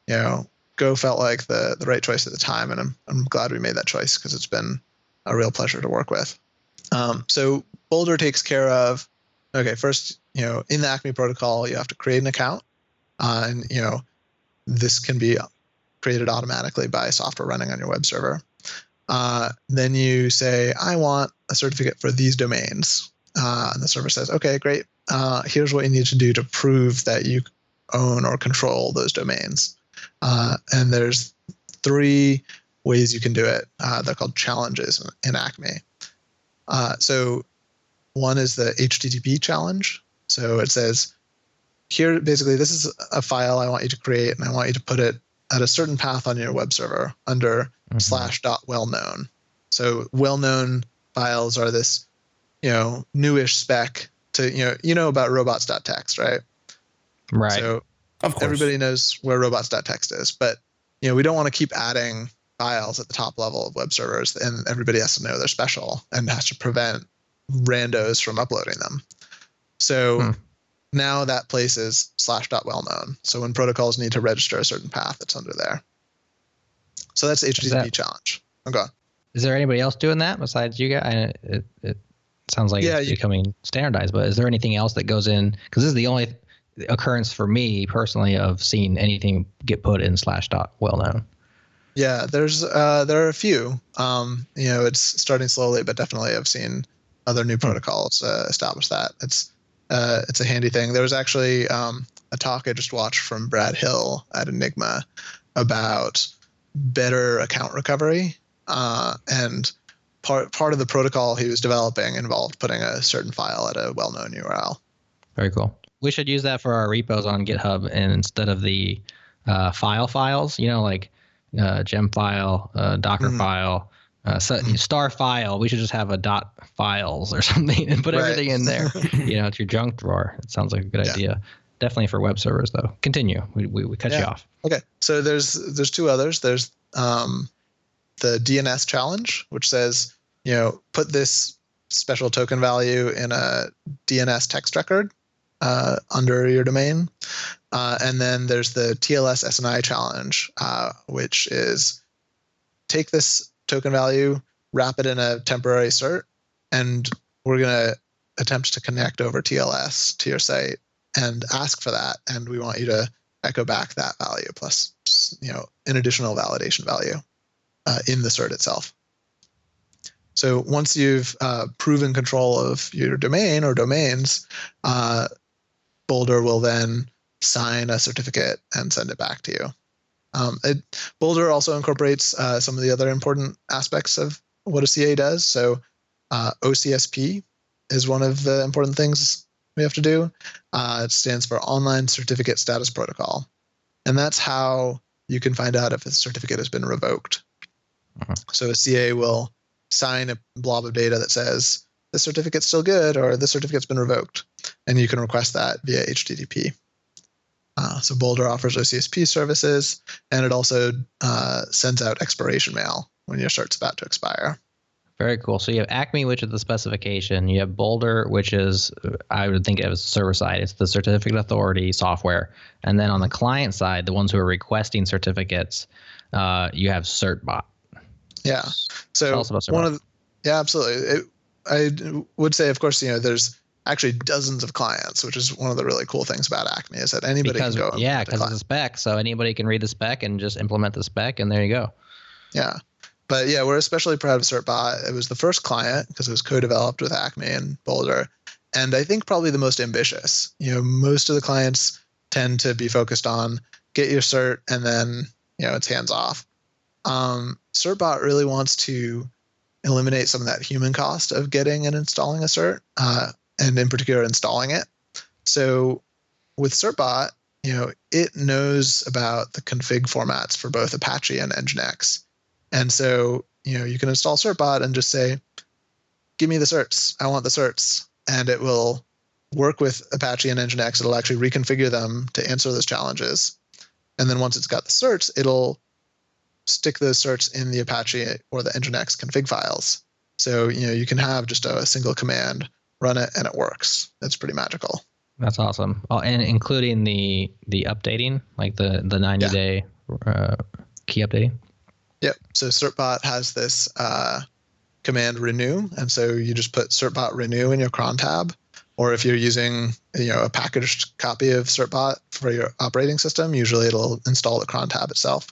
you know, Go felt like the right choice at the time, and I'm glad we made that choice because it's been a real pleasure to work with. So Boulder takes care of, okay, first, you know, in the ACME protocol, you have to create an account, and you know, this can be created automatically by software running on your web server. Then you say, I want a certificate for these domains, and the server says, okay, great. Here's what you need to do to prove that you own or control those domains. And there's three ways you can do it. They're called challenges in ACME. So one is the HTTP challenge. So it says, here, basically, this is a file I want you to create, and I want you to put it at a certain path on your web server under /.wellknown. So well-known files are this, you know, newish spec to, you know about robots.txt, right? Right. So of course, everybody knows where robots.txt is, but you know, we don't want to keep adding files at the top level of web servers, and everybody has to know they're special and has to prevent randos from uploading them. So now that place is /.wellknown. So when protocols need to register a certain path, it's under there. So that's HTTP challenge. Okay. Is there anybody else doing that besides you guys? Sounds like it's becoming standardized, but is there anything else that goes in? Because this is the only occurrence for me personally of seeing anything get put in /.wellknown. Yeah, there are a few. You know, it's starting slowly, but definitely I've seen other new protocols establish that. It's a handy thing. There was actually a talk I just watched from Brad Hill at Enigma about better account recovery, and Part of the protocol he was developing involved putting a certain file at a well-known URL. Very cool. We should use that for our repos on GitHub, and instead of the files, you know, like gem file, Docker file, star file, we should just have a .files or something and put everything in there. You know, it's your junk drawer. It sounds like a good idea. Definitely for web servers, though. Continue. We cut you off. Okay. So there's two others. There's the DNS challenge, which says, you know, put this special token value in a DNS text record under your domain. And then there's the TLS SNI challenge, which is take this token value, wrap it in a temporary cert, and we're going to attempt to connect over TLS to your site and ask for that. And we want you to echo back that value plus, you know, an additional validation value in the cert itself. So once you've proven control of your domain or domains, Boulder will then sign a certificate and send it back to you. Boulder also incorporates some of the other important aspects of what a CA does. So OCSP is one of the important things we have to do. It stands for Online Certificate Status Protocol. And that's how you can find out if a certificate has been revoked. Uh-huh. So a CA will sign a blob of data that says the certificate's still good or the certificate's been revoked, and you can request that via HTTP. So Boulder offers OCSP services, and it also sends out expiration mail when your cert's about to expire. Very cool. So you have ACME, which is the specification. You have Boulder, which is, I would think of as server side. It's the certificate authority software. And then on the client side, the ones who are requesting certificates, you have Certbot. Yeah. So one of the, yeah, absolutely. I would say, of course, you know, there's actually dozens of clients, which is one of the really cool things about ACME is that anybody can go. Yeah, because it's a spec, so anybody can read the spec and just implement the spec, and there you go. Yeah, but yeah, we're especially proud of Certbot. It was the first client because it was co-developed with ACME and Boulder, and I think probably the most ambitious. You know, most of the clients tend to be focused on get your cert, and then you know it's hands off. Certbot really wants to eliminate some of that human cost of getting and installing a cert, and in particular installing it. So with Certbot, you know, it knows about the config formats for both Apache and Nginx. And so, you know, you can install Certbot and just say, give me the certs. I want the certs. And it will work with Apache and Nginx. It'll actually reconfigure them to answer those challenges. And then once it's got the certs, it'll stick those certs in the Apache or the Nginx config files. So, you know, you can have just a single command, run it, and it works. It's pretty magical. That's awesome. Oh, and including the updating, like the 90-day key updating? Yep. So Certbot has this command renew, and so you just put Certbot renew in your cron tab, or if you're using, you know, a packaged copy of Certbot for your operating system, usually it'll install the cron tab itself.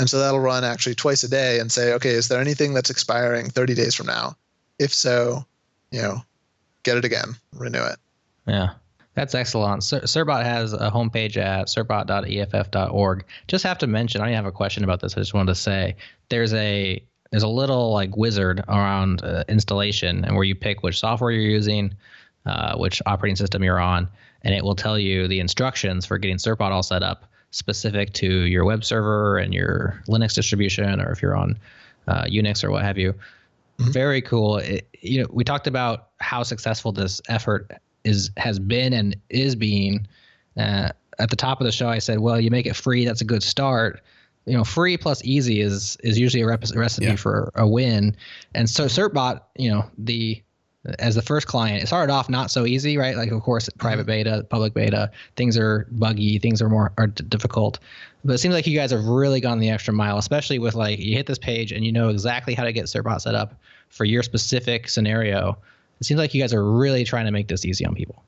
And so that'll run actually twice a day and say, okay, is there anything that's expiring 30 days from now? If so, you know, get it again, renew it. Yeah, that's excellent. Certbot has a homepage at certbot.eff.org. Just have to mention, I have a question about this. I just wanted to say there's a little like wizard around installation, and where you pick which software you're using, which operating system you're on, and it will tell you the instructions for getting Certbot all set up, specific to your web server and your Linux distribution, or if you're on Unix or what have you. Mm-hmm. Very cool. You know, we talked about how successful this effort has been and is being. At the top of the show, I said, well, you make it free. That's a good start. You know, free plus easy is usually a recipe for a win. And so Certbot, you know, as the first client, it started off not so easy, right? Like, of course, private beta, public beta, things are buggy, things are more difficult. But it seems like you guys have really gone the extra mile, especially with like you hit this page and you know exactly how to get Certbot set up for your specific scenario. It seems like you guys are really trying to make this easy on people.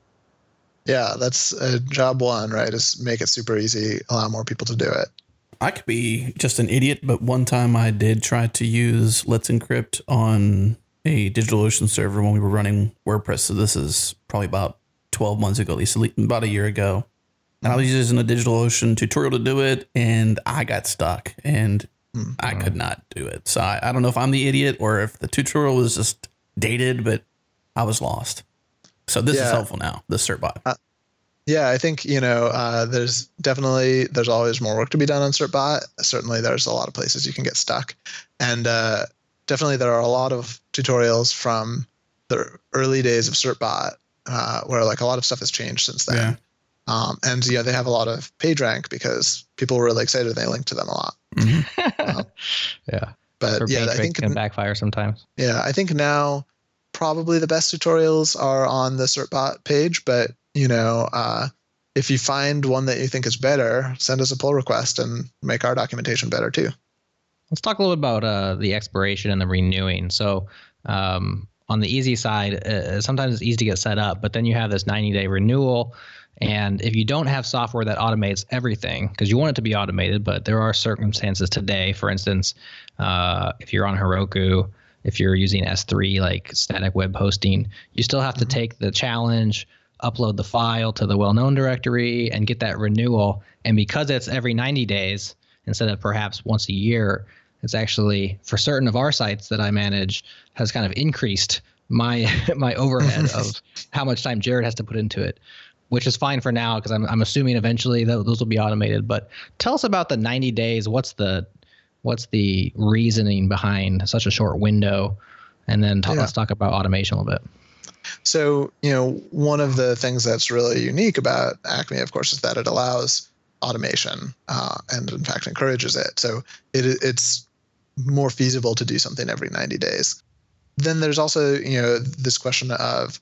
Yeah, that's job one, right? Is make it super easy, allow more people to do it. I could be just an idiot, but one time I did try to use Let's Encrypt on a DigitalOcean server when we were running WordPress. So this is probably about 12 months ago, at least about a year ago. And I was using a DigitalOcean tutorial to do it, and I got stuck and I could not do it. So I don't know if I'm the idiot or if the tutorial was just dated, but I was lost. So this is helpful now, the Certbot. Yeah, I think, you know, there's always more work to be done on Certbot. Certainly there's a lot of places you can get stuck. And, definitely, there are a lot of tutorials from the early days of Certbot where like a lot of stuff has changed since then. And yeah, they have a lot of PageRank because people were really excited and they linked to them a lot. Yeah. But yeah, I think it can backfire sometimes. Yeah, I think now probably the best tutorials are on the Certbot page, but you know, if you find one that you think is better, send us a pull request and make our documentation better too. Let's talk a little bit about the expiration and the renewing. So on the easy side, sometimes it's easy to get set up, but then you have this 90-day renewal. And if you don't have software that automates everything, because you want it to be automated, but there are circumstances today, for instance, if you're on Heroku, if you're using S3, like static web hosting, you still have to take the challenge, upload the file to the well-known directory and get that renewal. And because it's every 90 days instead of perhaps once a year, it's actually, for certain of our sites that I manage, has kind of increased my overhead of how much time Jared has to put into it, which is fine for now because I'm assuming eventually those will be automated. But tell us about the 90 days. What's the reasoning behind such a short window? And then let's talk about automation a little bit. So, you know, one of the things that's really unique about ACME, of course, is that it allows automation and, in fact, encourages it. So it's more feasible to do something every 90 days. Then there's also, you know, this question of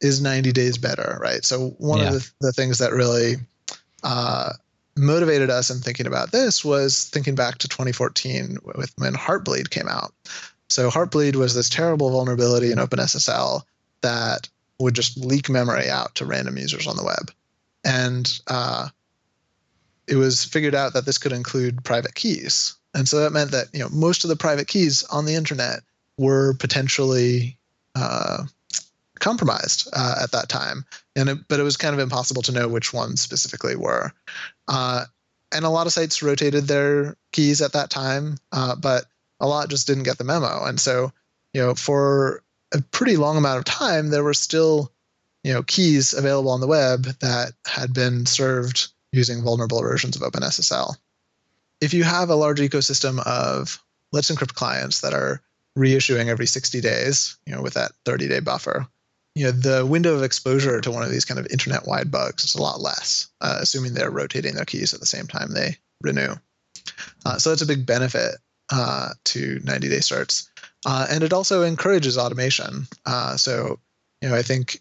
is 90 days better, right? So one of the things that really motivated us in thinking about this was thinking back to 2014 when Heartbleed came out. So Heartbleed was this terrible vulnerability in OpenSSL that would just leak memory out to random users on the web. And it was figured out that this could include private keys. And so that meant that, you know, most of the private keys on the internet were potentially compromised at that time. But it was kind of impossible to know which ones specifically were. And a lot of sites rotated their keys at that time, but a lot just didn't get the memo. And so, you know, for a pretty long amount of time, there were still, you know, keys available on the web that had been served using vulnerable versions of OpenSSL. If you have a large ecosystem of Let's Encrypt clients that are reissuing every 60 days, you know, with that 30-day buffer, you know, the window of exposure to one of these kind of internet-wide bugs is a lot less, assuming they're rotating their keys at the same time they renew. So that's a big benefit to 90-day certs. And it also encourages automation. So, you know, I think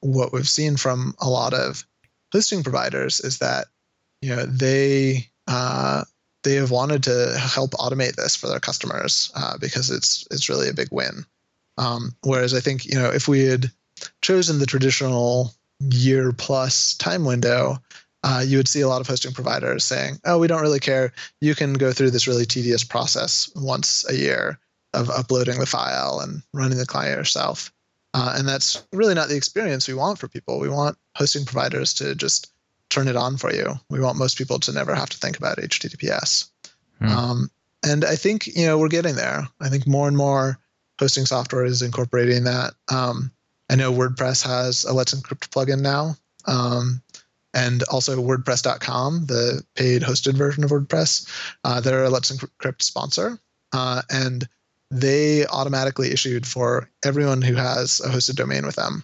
what we've seen from a lot of hosting providers is that, you know, they have wanted to help automate this for their customers because it's really a big win. Whereas I think, you know, if we had chosen the traditional year-plus time window, you would see a lot of hosting providers saying, oh, we don't really care. You can go through this really tedious process once a year of uploading the file and running the client yourself. And that's really not the experience we want for people. We want hosting providers to just turn it on for you. We want most people to never have to think about HTTPS. And I think, you know, we're getting there. I think more and more hosting software is incorporating that. I know WordPress has a Let's Encrypt plugin now. And also WordPress.com, the paid hosted version of WordPress, they're a Let's Encrypt sponsor. And they automatically issued for everyone who has a hosted domain with them.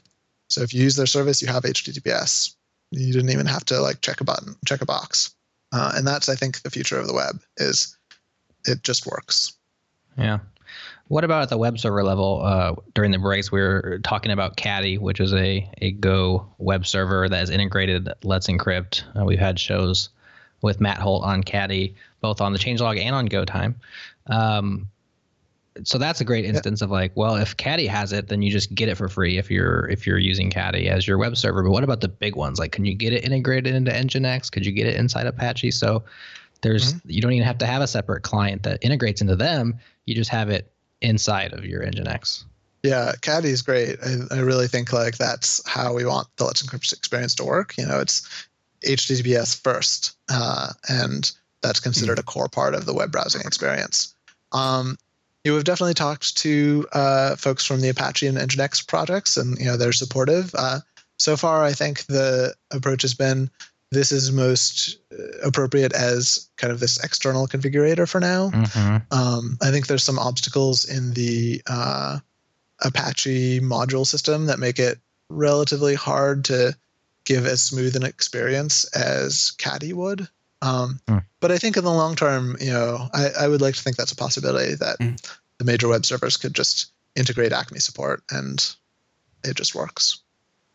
So if you use their service, you have HTTPS. You didn't even have to like check a box. And that's, I think, the future of the web is it just works. Yeah. What about at the web server level? During the breaks, we were talking about Caddy, which is a Go web server that is integrated Let's Encrypt. We've had shows with Matt Holt on Caddy, both on the Changelog and on Go Time. So that's a great instance of like, well, if Caddy has it, then you just get it for free if you're using Caddy as your web server. But what about the big ones? Like, can you get it integrated into Nginx? Could you get it inside Apache? So there's you don't even have to have a separate client that integrates into them. You just have it inside of your Nginx. Yeah, Caddy is great. I really think like that's how we want the Let's Encrypt experience to work. You know, it's HTTPS first, and that's considered a core part of the web browsing experience. You have definitely talked to folks from the Apache and Nginx projects, and you know they're supportive. So far, I think the approach has been this is most appropriate as kind of this external configurator for now. I think there's some obstacles in the Apache module system that make it relatively hard to give as smooth an experience as Caddy would. But I think in the long term, you know, I would like to think that's a possibility that the major web servers could just integrate ACME support and it just works.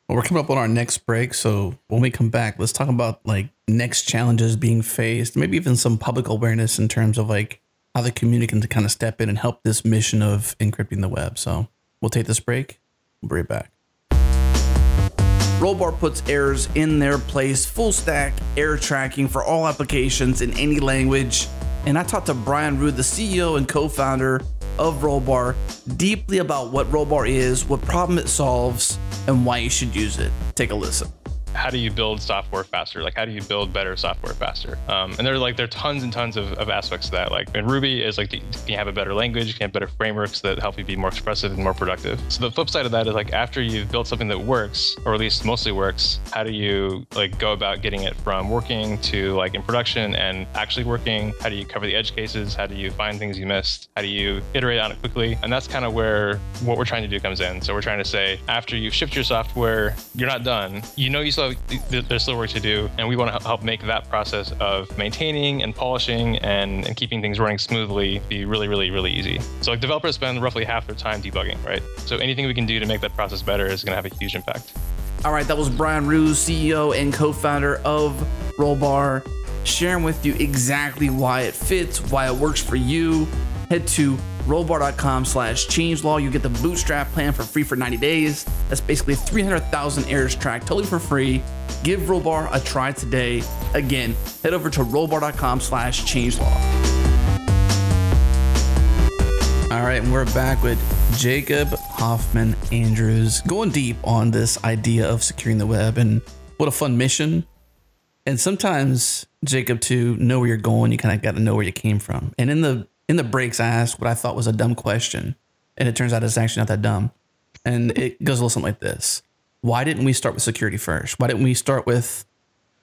Well, we're coming up on our next break. So when we come back, let's talk about like next challenges being faced, maybe even some public awareness in terms of like how the community can kind of step in and help this mission of encrypting the web. So we'll take this break. We'll be right back. Rollbar puts errors in their place, full stack error tracking for all applications in any language. And I talked to Brian Rude, the CEO and co-founder of Rollbar, deeply about what Rollbar is, what problem it solves, and why you should use it. Take a listen. How do you build software faster? Like, how do you build better software faster? And there are tons and tons of aspects to that. Like in Ruby is like, can you have a better language? Can you have better frameworks that help you be more expressive and more productive? So the flip side of that is like, after you've built something that works, or at least mostly works, how do you like go about getting it from working to like in production and actually working? How do you cover the edge cases? How do you find things you missed? How do you iterate on it quickly? And that's kind of where what we're trying to do comes in. So we're trying to say, after you've shipped your software, you're not done. You know, there's still work to do, and we want to help make that process of maintaining and polishing and keeping things running smoothly be really, really, really easy. So like developers spend roughly half their time debugging, right? So anything we can do to make that process better is going to have a huge impact. All right, that was Brian Ruse, CEO and co-founder of Rollbar, sharing with you exactly why it fits, why it works for you. Head to rollbar.com/changelog. You get the bootstrap plan for free for 90 days. That's basically 300,000 errors tracked totally for free. Give Rollbar a try today. Again, head over to rollbar.com/changelog. All right, we're back with Jacob Hoffman-Andrews, going deep on this idea of securing the web, and what a fun mission. And sometimes, Jacob, to know where you're going, you kind of got to know where you came from. And in the breaks, I asked what I thought was a dumb question, and it turns out it's actually not that dumb. And it goes a little something like this. Why didn't we start with security first? Why didn't we start with,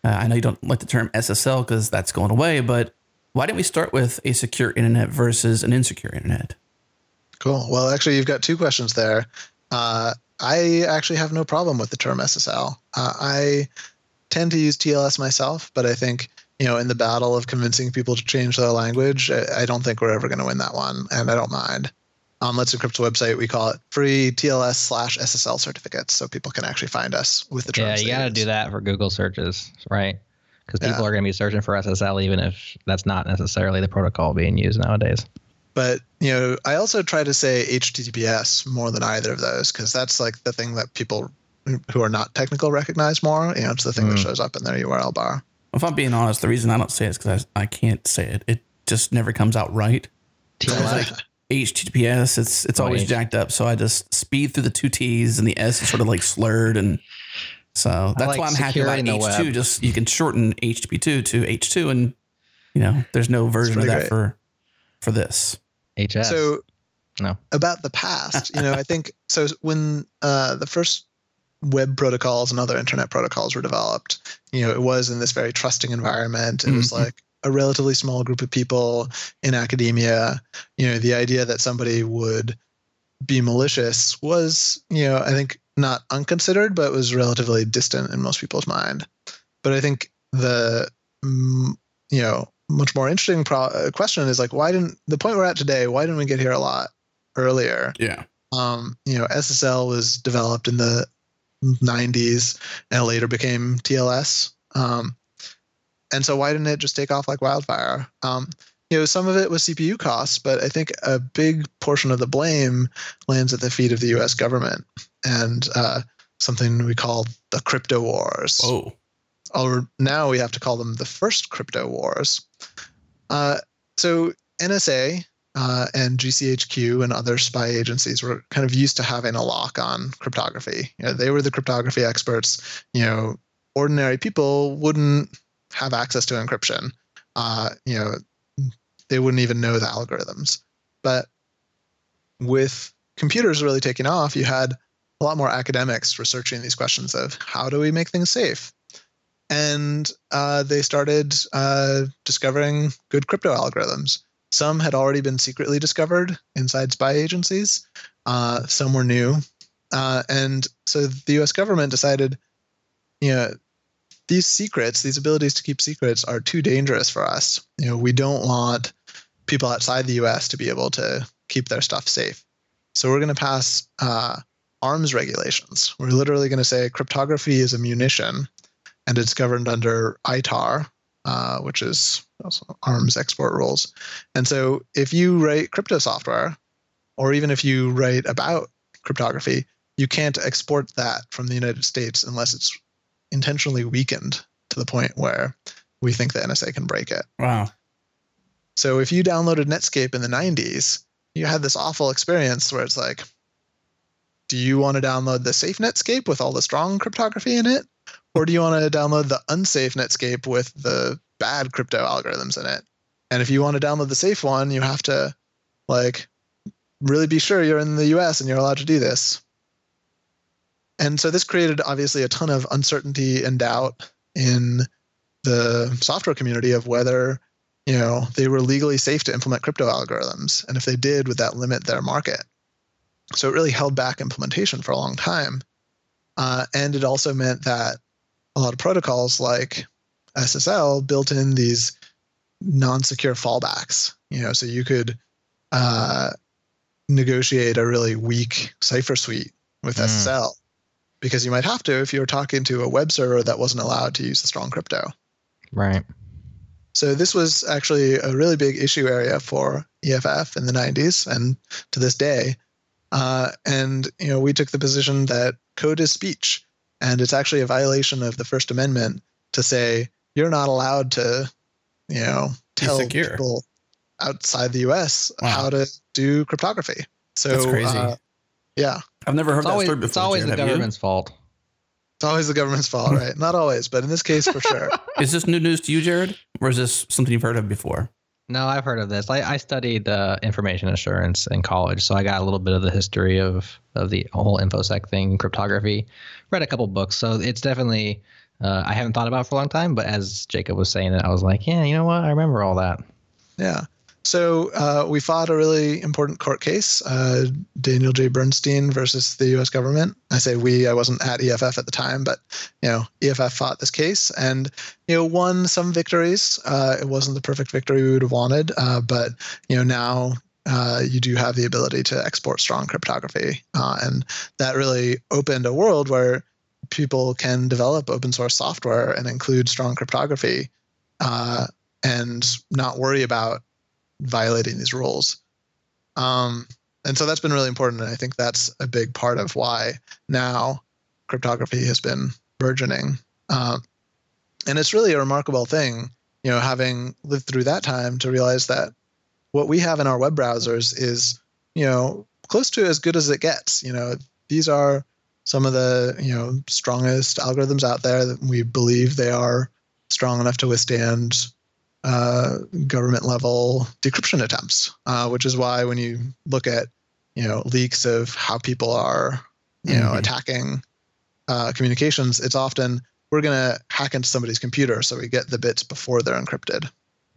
I know you don't like the term SSL because that's going away, but why didn't we start with a secure internet versus an insecure internet? Cool. Well, actually, you've got two questions there. I actually have no problem with the term SSL. I tend to use TLS myself, but I think, you know, in the battle of convincing people to change their language, I don't think we're ever going to win that one, and I don't mind. On Let's Encrypt's website, we call it free TLS/SSL certificates, so people can actually find us with the terms. Yeah, you got to do that for Google searches, right? Because people are going to be searching for SSL, even if that's not necessarily the protocol being used nowadays. But, you know, I also try to say HTTPS more than either of those, because that's like the thing that people who are not technical recognize more. You know, it's the thing that shows up in their URL bar. If I'm being honest, the reason I don't say it is because I can't say it. It just never comes out right. TLS. Like HTTPS, it's always jacked up. So I just speed through the two T's, and the S is sort of like slurred. And so that's why I'm happy about H2. Web. Just you can shorten HTTP2 to H2, and you know there's no version of that great. for this. HS. So no. About the past, you know, I think so when the first web protocols and other internet protocols were developed, you know, it was in this very trusting environment. It was like a relatively small group of people in academia. You know, the idea that somebody would be malicious was, you know, I think not unconsidered, but was relatively distant in most people's mind. But I think the, you know, much more interesting question is like, why didn't the point we're at today, why didn't we get here a lot earlier? Yeah. You know, SSL was developed in the 90s and later became TLS. And so why didn't it just take off like wildfire? You know, some of it was CPU costs, but I think a big portion of the blame lands at the feet of the US government and something we call the crypto wars. Oh, or now we have to call them the first crypto wars. So NSA and GCHQ and other spy agencies were kind of used to having a lock on cryptography. You know, they were the cryptography experts. You know, ordinary people wouldn't have access to encryption. You know, they wouldn't even know the algorithms. But with computers really taking off, you had a lot more academics researching these questions of how do we make things safe? And they started discovering good crypto algorithms. Some had already been secretly discovered inside spy agencies. Some were new. And so the US government decided these secrets, these abilities to keep secrets are too dangerous for us. We don't want people outside the U.S. to be able to keep their stuff safe. So we're going to pass arms regulations. We're literally going to say cryptography is a munition, and it's governed under ITAR, which is also arms export rules. And so if you write crypto software, or even if you write about cryptography, you can't export that from the United States unless it's intentionally weakened to the point where we think the NSA can break it. Wow. So if you downloaded Netscape in the 90s, you had this awful experience where it's like, do you want to download the safe Netscape with all the strong cryptography in it? Or do you want to download the unsafe Netscape with the bad crypto algorithms in it? And if you want to download the safe one, you have to really be sure you're in the US and you're allowed to do this. And so this created obviously a ton of uncertainty and doubt in the software community of whether they were legally safe to implement crypto algorithms. And if they did, would that limit their market? So it really held back implementation for a long time. And it also meant that a lot of protocols like SSL built in these non-secure fallbacks. So you could negotiate a really weak cipher suite with SSL because you might have to if you were talking to a web server that wasn't allowed to use the strong crypto. Right. So this was actually a really big issue area for EFF in the 90s and to this day. And we took the position that code is speech, and it's actually a violation of the First Amendment to say you're not allowed to, tell people outside the U.S. how to do cryptography. So that's crazy. I've never heard that story before. It's always the government's fault. It's always the government's fault, right? Not always, but in this case, for sure. Is this new news to you, Jared? Or is this something you've heard of before? No, I've heard of this. I studied information assurance in college, so I got a little bit of the history of the whole InfoSec thing, cryptography. Read a couple books, so it's definitely I haven't thought about it for a long time, but as Jacob was saying it, I was like, yeah, you know what? I remember all that. Yeah. So we fought a really important court case, Daniel J. Bernstein versus the U.S. government. I say we, I wasn't at EFF at the time, but, EFF fought this case and, won some victories. It wasn't the perfect victory we would have wanted, but, now you do have the ability to export strong cryptography. And that really opened a world where people can develop open source software and include strong cryptography and not worry about violating these rules. And so that's been really important. And I think that's a big part of why now cryptography has been burgeoning. And it's really a remarkable thing, having lived through that time to realize that what we have in our web browsers is, close to as good as it gets. These are some of the, strongest algorithms out there that we believe they are strong enough to withstand government-level decryption attempts, which is why when you look at, leaks of how people are, attacking communications, it's often we're going to hack into somebody's computer so we get the bits before they're encrypted.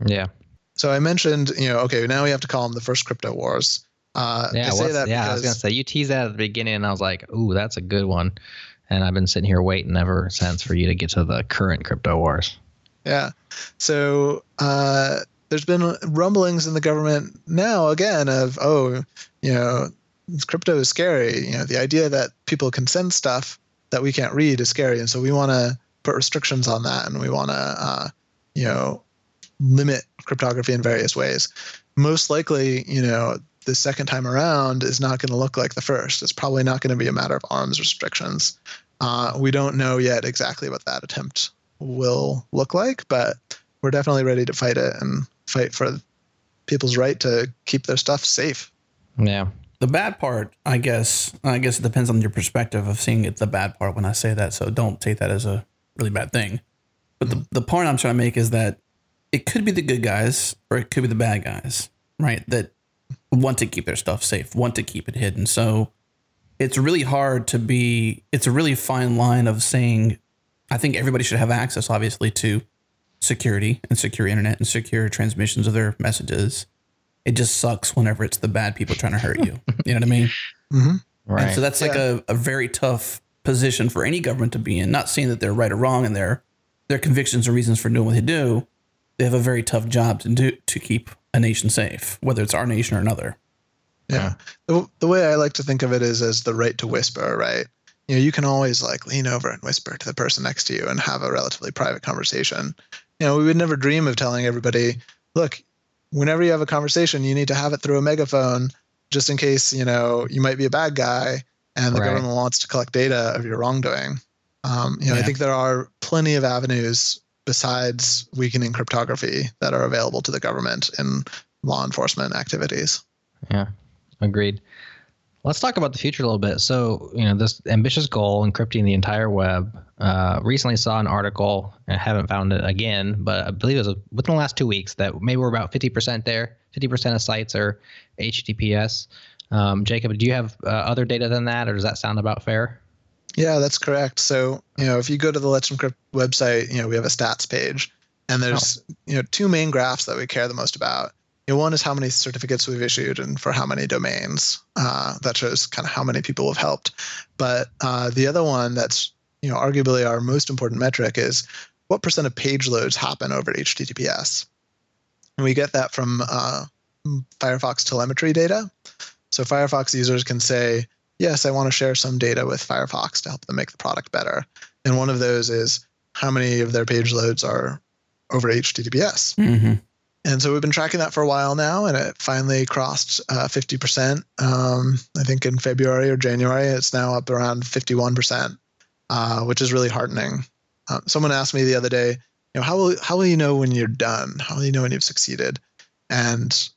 Yeah. So I mentioned, okay, now we have to call them the first crypto wars. I was going to say, you teased that at the beginning, and I was like, ooh, that's a good one. And I've been sitting here waiting ever since for you to get to the current crypto wars. Yeah. So there's been rumblings in the government now again of, crypto is scary. The idea that people can send stuff that we can't read is scary. And so we want to put restrictions on that, and we want to, limit cryptography in various ways. Most likely, the second time around is not going to look like the first. It's probably not going to be a matter of arms restrictions. We don't know yet exactly what that attempt will look like, but we're definitely ready to fight it and fight for people's right to keep their stuff safe. Yeah. The bad part, I guess it depends on your perspective of seeing it, the bad part when I say that. So don't take that as a really bad thing. But the point I'm trying to make is that it could be the good guys or it could be the bad guys, right? That want to keep their stuff safe, want to keep it hidden. So it's really hard to be, it's a really fine line of saying, I think everybody should have access, obviously, to security and secure internet and secure transmissions of their messages. It just sucks whenever it's the bad people trying to hurt you. You know what I mean? Mm-hmm. Right. And so that's like a very tough position for any government to be in, not saying that they're right or wrong in their convictions or reasons for doing what they do, they have a very tough job to do to keep a nation safe, whether it's our nation or another. Yeah. The way I like to think of it is as the right to whisper, right? You know, you can always like lean over and whisper to the person next to you and have a relatively private conversation. You know, we would never dream of telling everybody, look, whenever you have a conversation, you need to have it through a megaphone just in case, you know, you might be a bad guy and the government wants to collect data of your wrongdoing. I think there are plenty of avenues besides weakening cryptography that are available to the government in law enforcement activities. Yeah, agreed. Let's talk about the future a little bit. So, you know, this ambitious goal, encrypting the entire web, recently saw an article, and I haven't found it again, but I believe it was within the last 2 weeks that maybe we're about 50% there. 50% of sites are HTTPS. Jacob, do you have other data than that, or does that sound about fair? Yeah, that's correct. So, you know, if you go to the Let's Encrypt website, you know, we have a stats page, and there's, you know, two main graphs that we care the most about. You know, one is how many certificates we've issued and for how many domains. That shows kind of how many people have helped. But the other one that's, you know, arguably our most important metric is what percent of page loads happen over HTTPS. And we get that from Firefox telemetry data. So Firefox users can say, yes, I want to share some data with Firefox to help them make the product better. And one of those is how many of their page loads are over HTTPS. Mm-hmm. And so we've been tracking that for a while now, and it finally crossed 50%. I think in February or January, it's now up around 51%, which is really heartening. Someone asked me the other day, you know, how will you know when you're done? How will you know when you've succeeded? And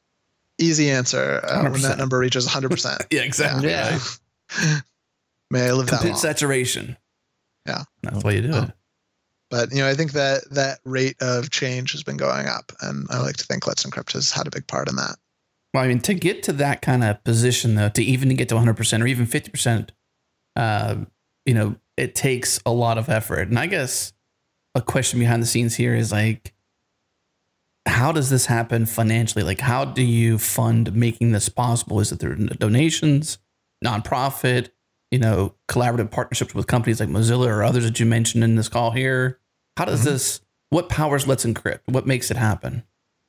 easy answer, when that number reaches 100%. Yeah, exactly. Yeah. Right. May I live that long. Saturation. Yeah. That's why you do it. But, you know, I think that rate of change has been going up, and I like to think Let's Encrypt has had a big part in that. Well, I mean, to get to that kind of position, though, to even get to 100% or even 50%, you know, it takes a lot of effort. And I guess a question behind the scenes here is, like, how does this happen financially? Like, how do you fund making this possible? Is it through donations, nonprofit, you know, collaborative partnerships with companies like Mozilla or others that you mentioned in this call here? How does this, what powers Let's Encrypt? What makes it happen?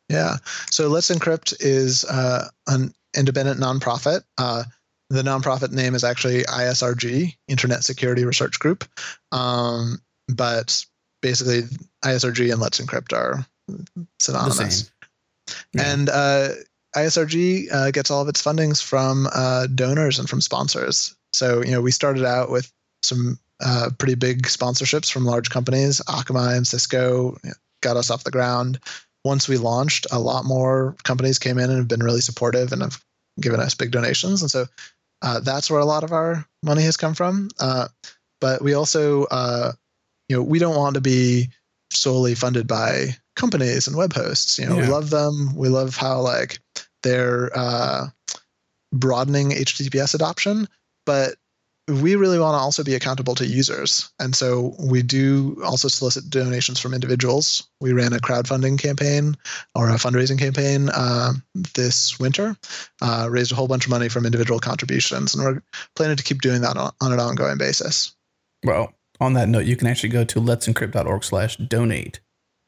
Yeah. So Let's Encrypt is an independent nonprofit. The nonprofit name is actually ISRG, Internet Security Research Group. But basically, ISRG and Let's Encrypt are synonymous. Yeah. And ISRG gets all of its fundings from donors and from sponsors. So, you know, we started out with some pretty big sponsorships from large companies. ACME and Cisco got us off the ground. Once we launched, a lot more companies came in and have been really supportive and have given us big donations. And so that's where a lot of our money has come from. But we also, you know, we don't want to be solely funded by companies and web hosts. You know, we love them. We love how, like, they're broadening HTTPS adoption, but we really want to also be accountable to users. And so we do also solicit donations from individuals. We ran a crowdfunding campaign or a fundraising campaign this winter, raised a whole bunch of money from individual contributions, and we're planning to keep doing that on an ongoing basis. Well, on that note, you can actually go to letsencrypt.org/donate. If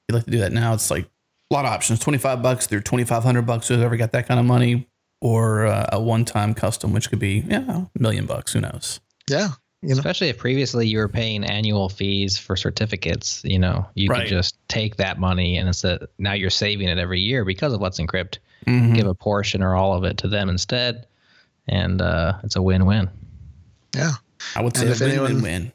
you'd like to do that now, it's like a lot of options, $25 through $2,500, whoever got that kind of money, or a one-time custom, which could be, you know, $1 million, who knows? Yeah. You know. Especially if previously you were paying annual fees for certificates, you know, you could just take that money, and instead now you're saving it every year because of Let's Encrypt, give a portion or all of it to them instead, and it's a win-win. Yeah. I would say win-win-win.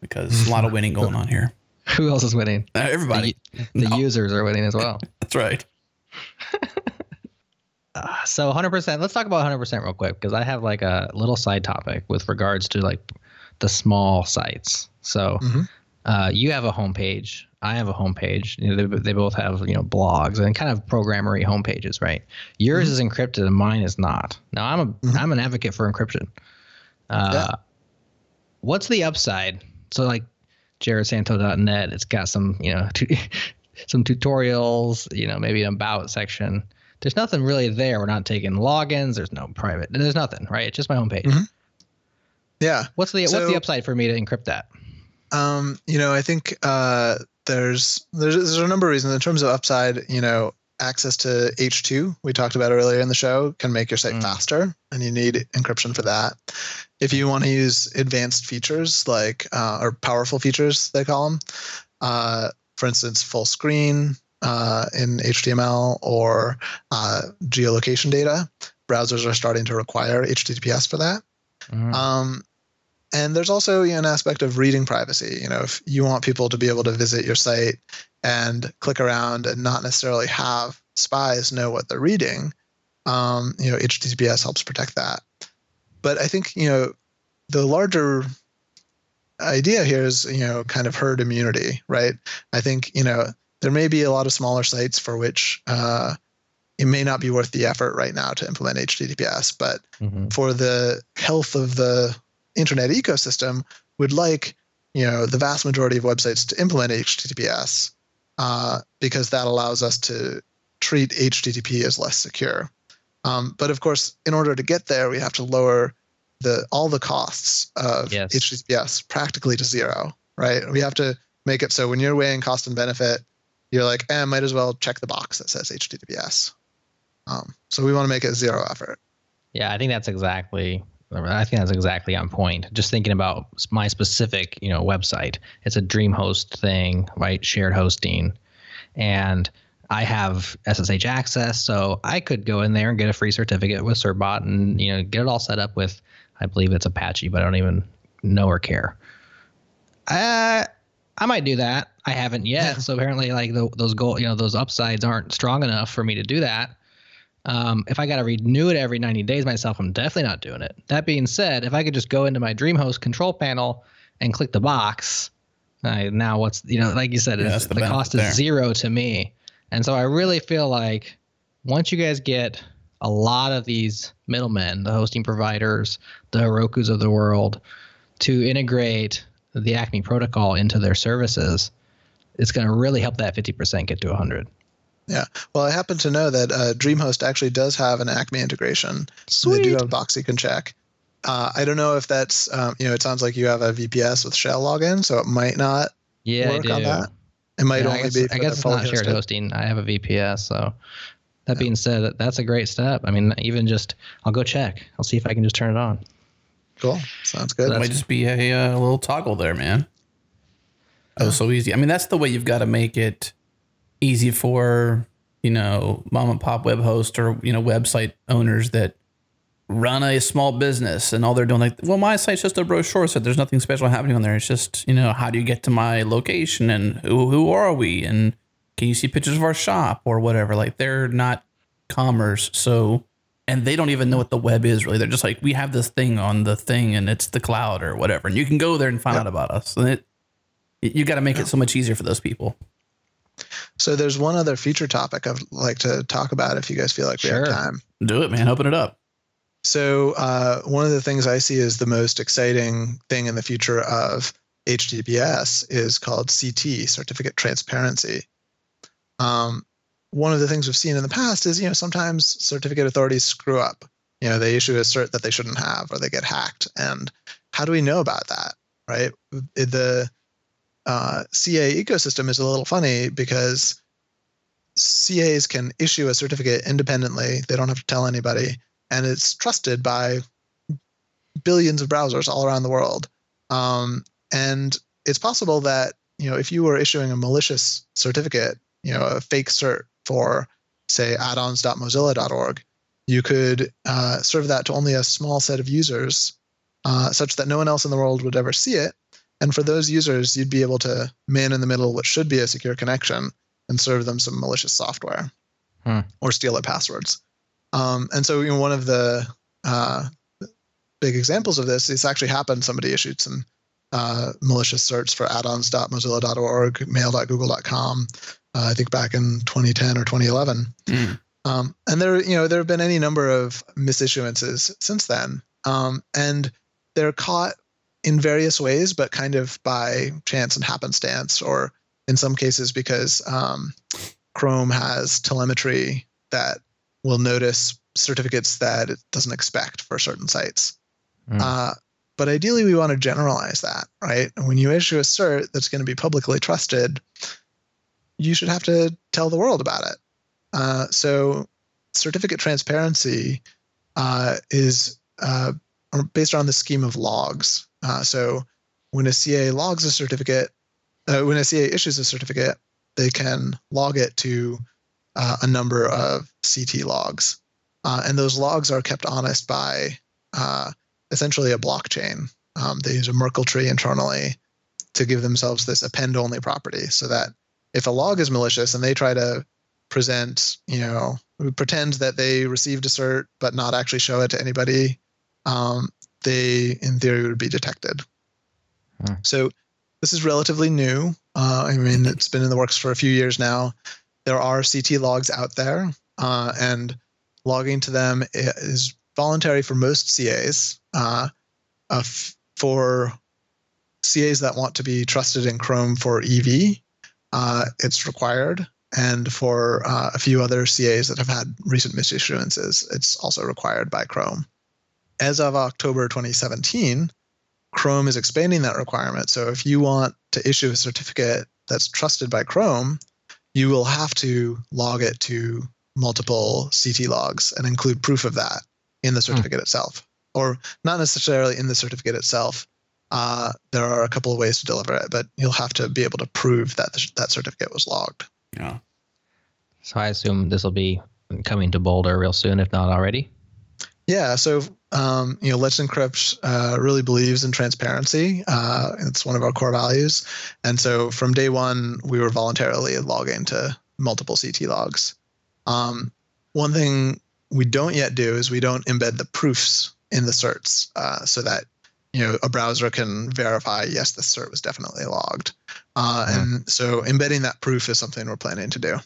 Because a lot of winning going on here. Who else is winning? Everybody. The users are winning as well. That's right. So 100%. Let's talk about 100% real quick, because I have like a little side topic with regards to like the small sites. So you have a homepage. I have a homepage. You know, they both have, you know, blogs and kind of programmery homepages, right? Yours is encrypted and mine is not. Now I'm I'm an advocate for encryption. What's the upside? So like jaredsanto.net, it's got some, you know, some tutorials, you know, maybe an about section. There's nothing really there. We're not taking logins. There's no private. There's nothing, right? It's just my homepage. Yeah. What's the upside for me to encrypt that? I think there's a number of reasons in terms of upside. Access to H2, we talked about earlier in the show, can make your site faster, and you need encryption for that. If you want to use advanced features like or powerful features, they call them, for instance, full screen in HTML or geolocation data, browsers are starting to require HTTPS for that. And there's also an aspect of reading privacy. If you want people to be able to visit your site and click around and not necessarily have spies know what they're reading, HTTPS helps protect that. But I think, the larger idea here is, kind of herd immunity, right? I think, there may be a lot of smaller sites for which it may not be worth the effort right now to implement HTTPS, but for the health of the internet ecosystem, would like, the vast majority of websites to implement HTTPS because that allows us to treat HTTP as less secure. But of course, in order to get there, we have to lower all the costs of HTTPS practically to zero, right? We have to make it so when you're weighing cost and benefit, you're like, might as well check the box that says HTTPS. So we want to make it zero effort. Yeah, I think that's exactly... on point. Just thinking about my specific, website. It's a DreamHost thing, right? Shared hosting. And I have SSH access, so I could go in there and get a free certificate with Certbot and, get it all set up with, I believe it's Apache, but I don't even know or care. I might do that. I haven't yet. So apparently those upsides aren't strong enough for me to do that. If I got to renew it every 90 days myself, I'm definitely not doing it. That being said, if I could just go into my DreamHost control panel and click the box, now what's, like you said, the cost is zero to me. And so I really feel like once you guys get a lot of these middlemen, the hosting providers, the Herokus of the world, to integrate the ACME protocol into their services, it's going to really help that 50% get to 100. Yeah. Well, I happen to know that DreamHost actually does have an ACME integration. Sweet. They do have a box you can check. I don't know if that's, it sounds like you have a VPS with shell login, so it might not work on that. It might only be. I guess it's not shared hosting. I have a VPS. So that being said, that's a great step. I mean, even just, I'll go check. I'll see if I can just turn it on. Cool. Sounds good. That might just be a little toggle there, man. Oh, so easy. I mean, that's the way you've got to make it easy for, mom and pop web host or, website owners that run a small business and all they're doing like, well, my site's just a brochure, so there's nothing special happening on there. It's just, how do you get to my location and who are we? And can you see pictures of our shop or whatever? Like they're not commerce. So, and they don't even know what the web is really. They're just like, we have this thing on the thing and it's the cloud or whatever. And you can go there and find out about us. And you got to make it so much easier for those people. So there's one other feature topic I'd like to talk about if you guys feel like we have time. Do it, man. Open it up. So one of the things I see is the most exciting thing in the future of HTTPS is called CT, Certificate Transparency. One of the things we've seen in the past is, sometimes certificate authorities screw up. They issue a cert that they shouldn't have or they get hacked. And how do we know about that, right? The CA ecosystem is a little funny because CAs can issue a certificate independently. They don't have to tell anybody. And it's trusted by billions of browsers all around the world. And it's possible that, if you were issuing a malicious certificate, a fake cert for, say, addons.mozilla.org, you could serve that to only a small set of users such that no one else in the world would ever see it. And for those users, you'd be able to man in the middle what should be a secure connection and serve them some malicious software or steal their passwords. And so one of the big examples of this, it's actually happened. Somebody issued some malicious certs for addons.mozilla.org, mail.google.com, I think back in 2010 or 2011. And there have been any number of misissuances since then. And they're caught in various ways, but kind of by chance and happenstance, or in some cases because Chrome has telemetry that will notice certificates that it doesn't expect for certain sites. But ideally, we want to generalize that, right? And when you issue a cert that's going to be publicly trusted, you should have to tell the world about it. So certificate transparency is based on the scheme of logs. So when a CA logs a certificate, when a CA issues a certificate, they can log it to a number of CT logs. And those logs are kept honest by essentially a blockchain. They use a Merkle tree internally to give themselves this append-only property so that if a log is malicious and they try to present, pretend that they received a cert but not actually show it to anybody, they, in theory, would be detected. Huh. So this is relatively new. It's been in the works for a few years now. There are CT logs out there, and logging to them is voluntary for most CAs. For CAs that want to be trusted in Chrome for EV, it's required. And for a few other CAs that have had recent misissuances, it's also required by Chrome. As of October 2017, Chrome is expanding that requirement. So if you want to issue a certificate that's trusted by Chrome, you will have to log it to multiple CT logs and include proof of that in the certificate itself. Or not necessarily in the certificate itself. There are a couple of ways to deliver it, but you'll have to be able to prove that that certificate was logged. Yeah. So I assume this will be coming to Boulder real soon, if not already. Yeah. So, Let's Encrypt really believes in transparency. It's one of our core values. And so from day one, we were voluntarily logging to multiple CT logs. One thing we don't yet do is we don't embed the proofs in the certs so that, a browser can verify, yes, the cert was definitely logged. And so embedding that proof is something we're planning to do.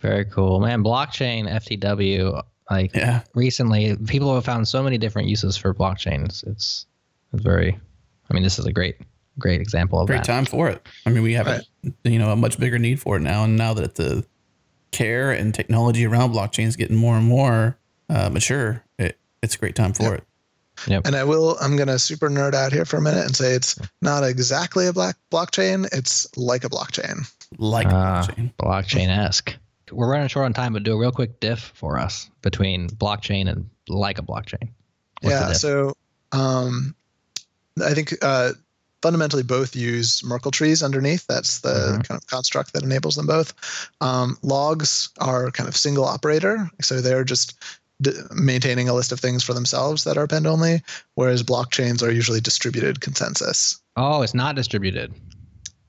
Very cool. Man, blockchain, FTW, recently people have found so many different uses for blockchains. It's very, this is a great example of that. Great time for it. We have a much bigger need for it now. And now that the care and technology around blockchain is getting more and more mature, it's a great time for it. Yep. And I'm going to super nerd out here for a minute and say it's not exactly a blockchain. It's like a blockchain. Blockchain-esque. We're running short on time, but do a real quick diff for us between blockchain and like a blockchain. So I think fundamentally both use Merkle trees underneath. That's the kind of construct that enables them both. Logs are kind of single operator. So they're just maintaining a list of things for themselves that are append only, whereas blockchains are usually distributed consensus. Oh, it's not distributed.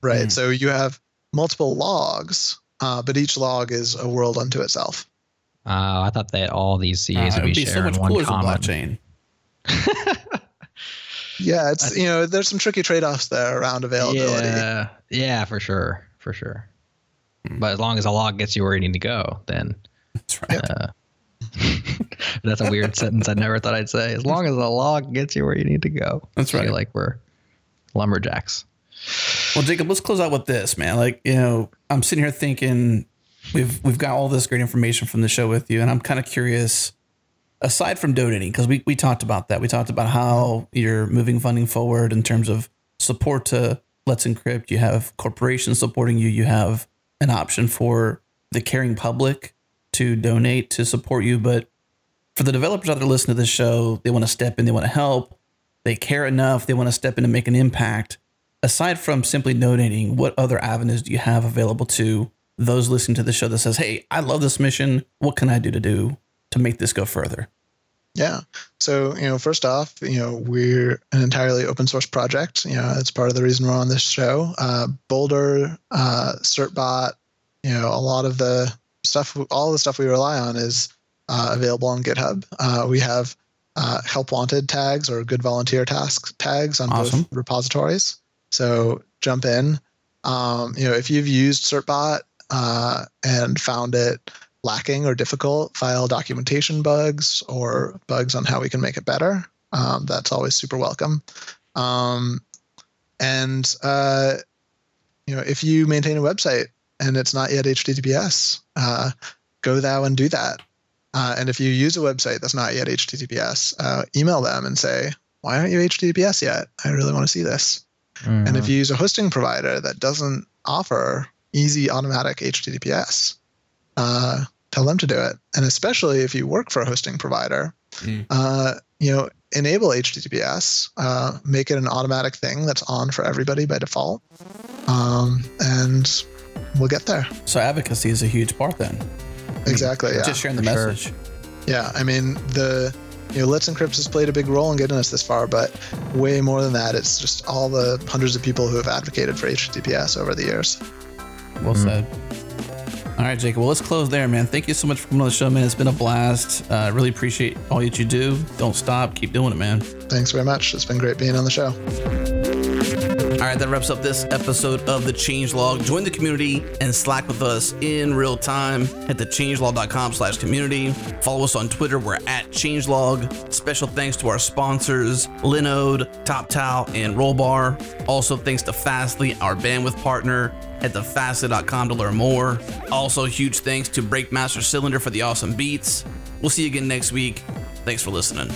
Right. So you have multiple logs, but each log is a world unto itself. Oh, I thought that all these CAs would be shared in one common blockchain. Yeah, it's there's some tricky trade-offs there around availability. Yeah, for sure. But as long as a log gets you where you need to go, then that's right. That's a weird sentence I never thought I'd say. As long as a log gets you where you need to go. That's right. I feel like we're lumberjacks. Well, Jacob, let's close out with this, man. I'm sitting here thinking we've got all this great information from the show with you, and I'm kind of curious. Aside from donating, because we talked about that. We talked about how you're moving funding forward in terms of support to Let's Encrypt. You have corporations supporting you. You have an option for the caring public to donate, to support you. But for the developers out there listening to this show, they want to step in. They want to help. They care enough. They want to step in and make an impact. Aside from simply donating, what other avenues do you have available to those listening to the show that says, hey, I love this mission. What can I do to make this go further? Yeah. So, first off, we're an entirely open source project. That's part of the reason we're on this show. Boulder, Certbot, a lot of the stuff, all the stuff we rely on is available on GitHub. We have help wanted tags or good volunteer task tags on both repositories. So jump in. If you've used Certbot and found it lacking or difficult, file documentation bugs or bugs on how we can make it better. That's always super welcome. If you maintain a website and it's not yet HTTPS, go thou and do that. And if you use a website that's not yet HTTPS, email them and say, why aren't you HTTPS yet? I really want to see this. Mm. And if you use a hosting provider that doesn't offer easy automatic HTTPS, tell them to do it. And especially if you work for a hosting provider, enable HTTPS, make it an automatic thing that's on for everybody by default, and we'll get there. So advocacy is a huge part then. Exactly. Yeah. Just sharing the message. Sure. Yeah, I mean, Let's Encrypt has played a big role in getting us this far, but way more than that, it's just all the hundreds of people who have advocated for HTTPS over the years. Well said. All right, Jacob. Well, let's close there, man. Thank you so much for coming on the show, man. It's been a blast. I really appreciate all that you do. Don't stop. Keep doing it, man. Thanks very much. It's been great being on the show. All right, that wraps up this episode of The Changelog. Join the community and Slack with us in real time at thechangelog.com/community. Follow us on Twitter. We're @Changelog. Special thanks to our sponsors, Linode, TopTal, and Rollbar. Also, thanks to Fastly, our bandwidth partner, at thefastly.com to learn more. Also, huge thanks to Breakmaster Cylinder for the awesome beats. We'll see you again next week. Thanks for listening.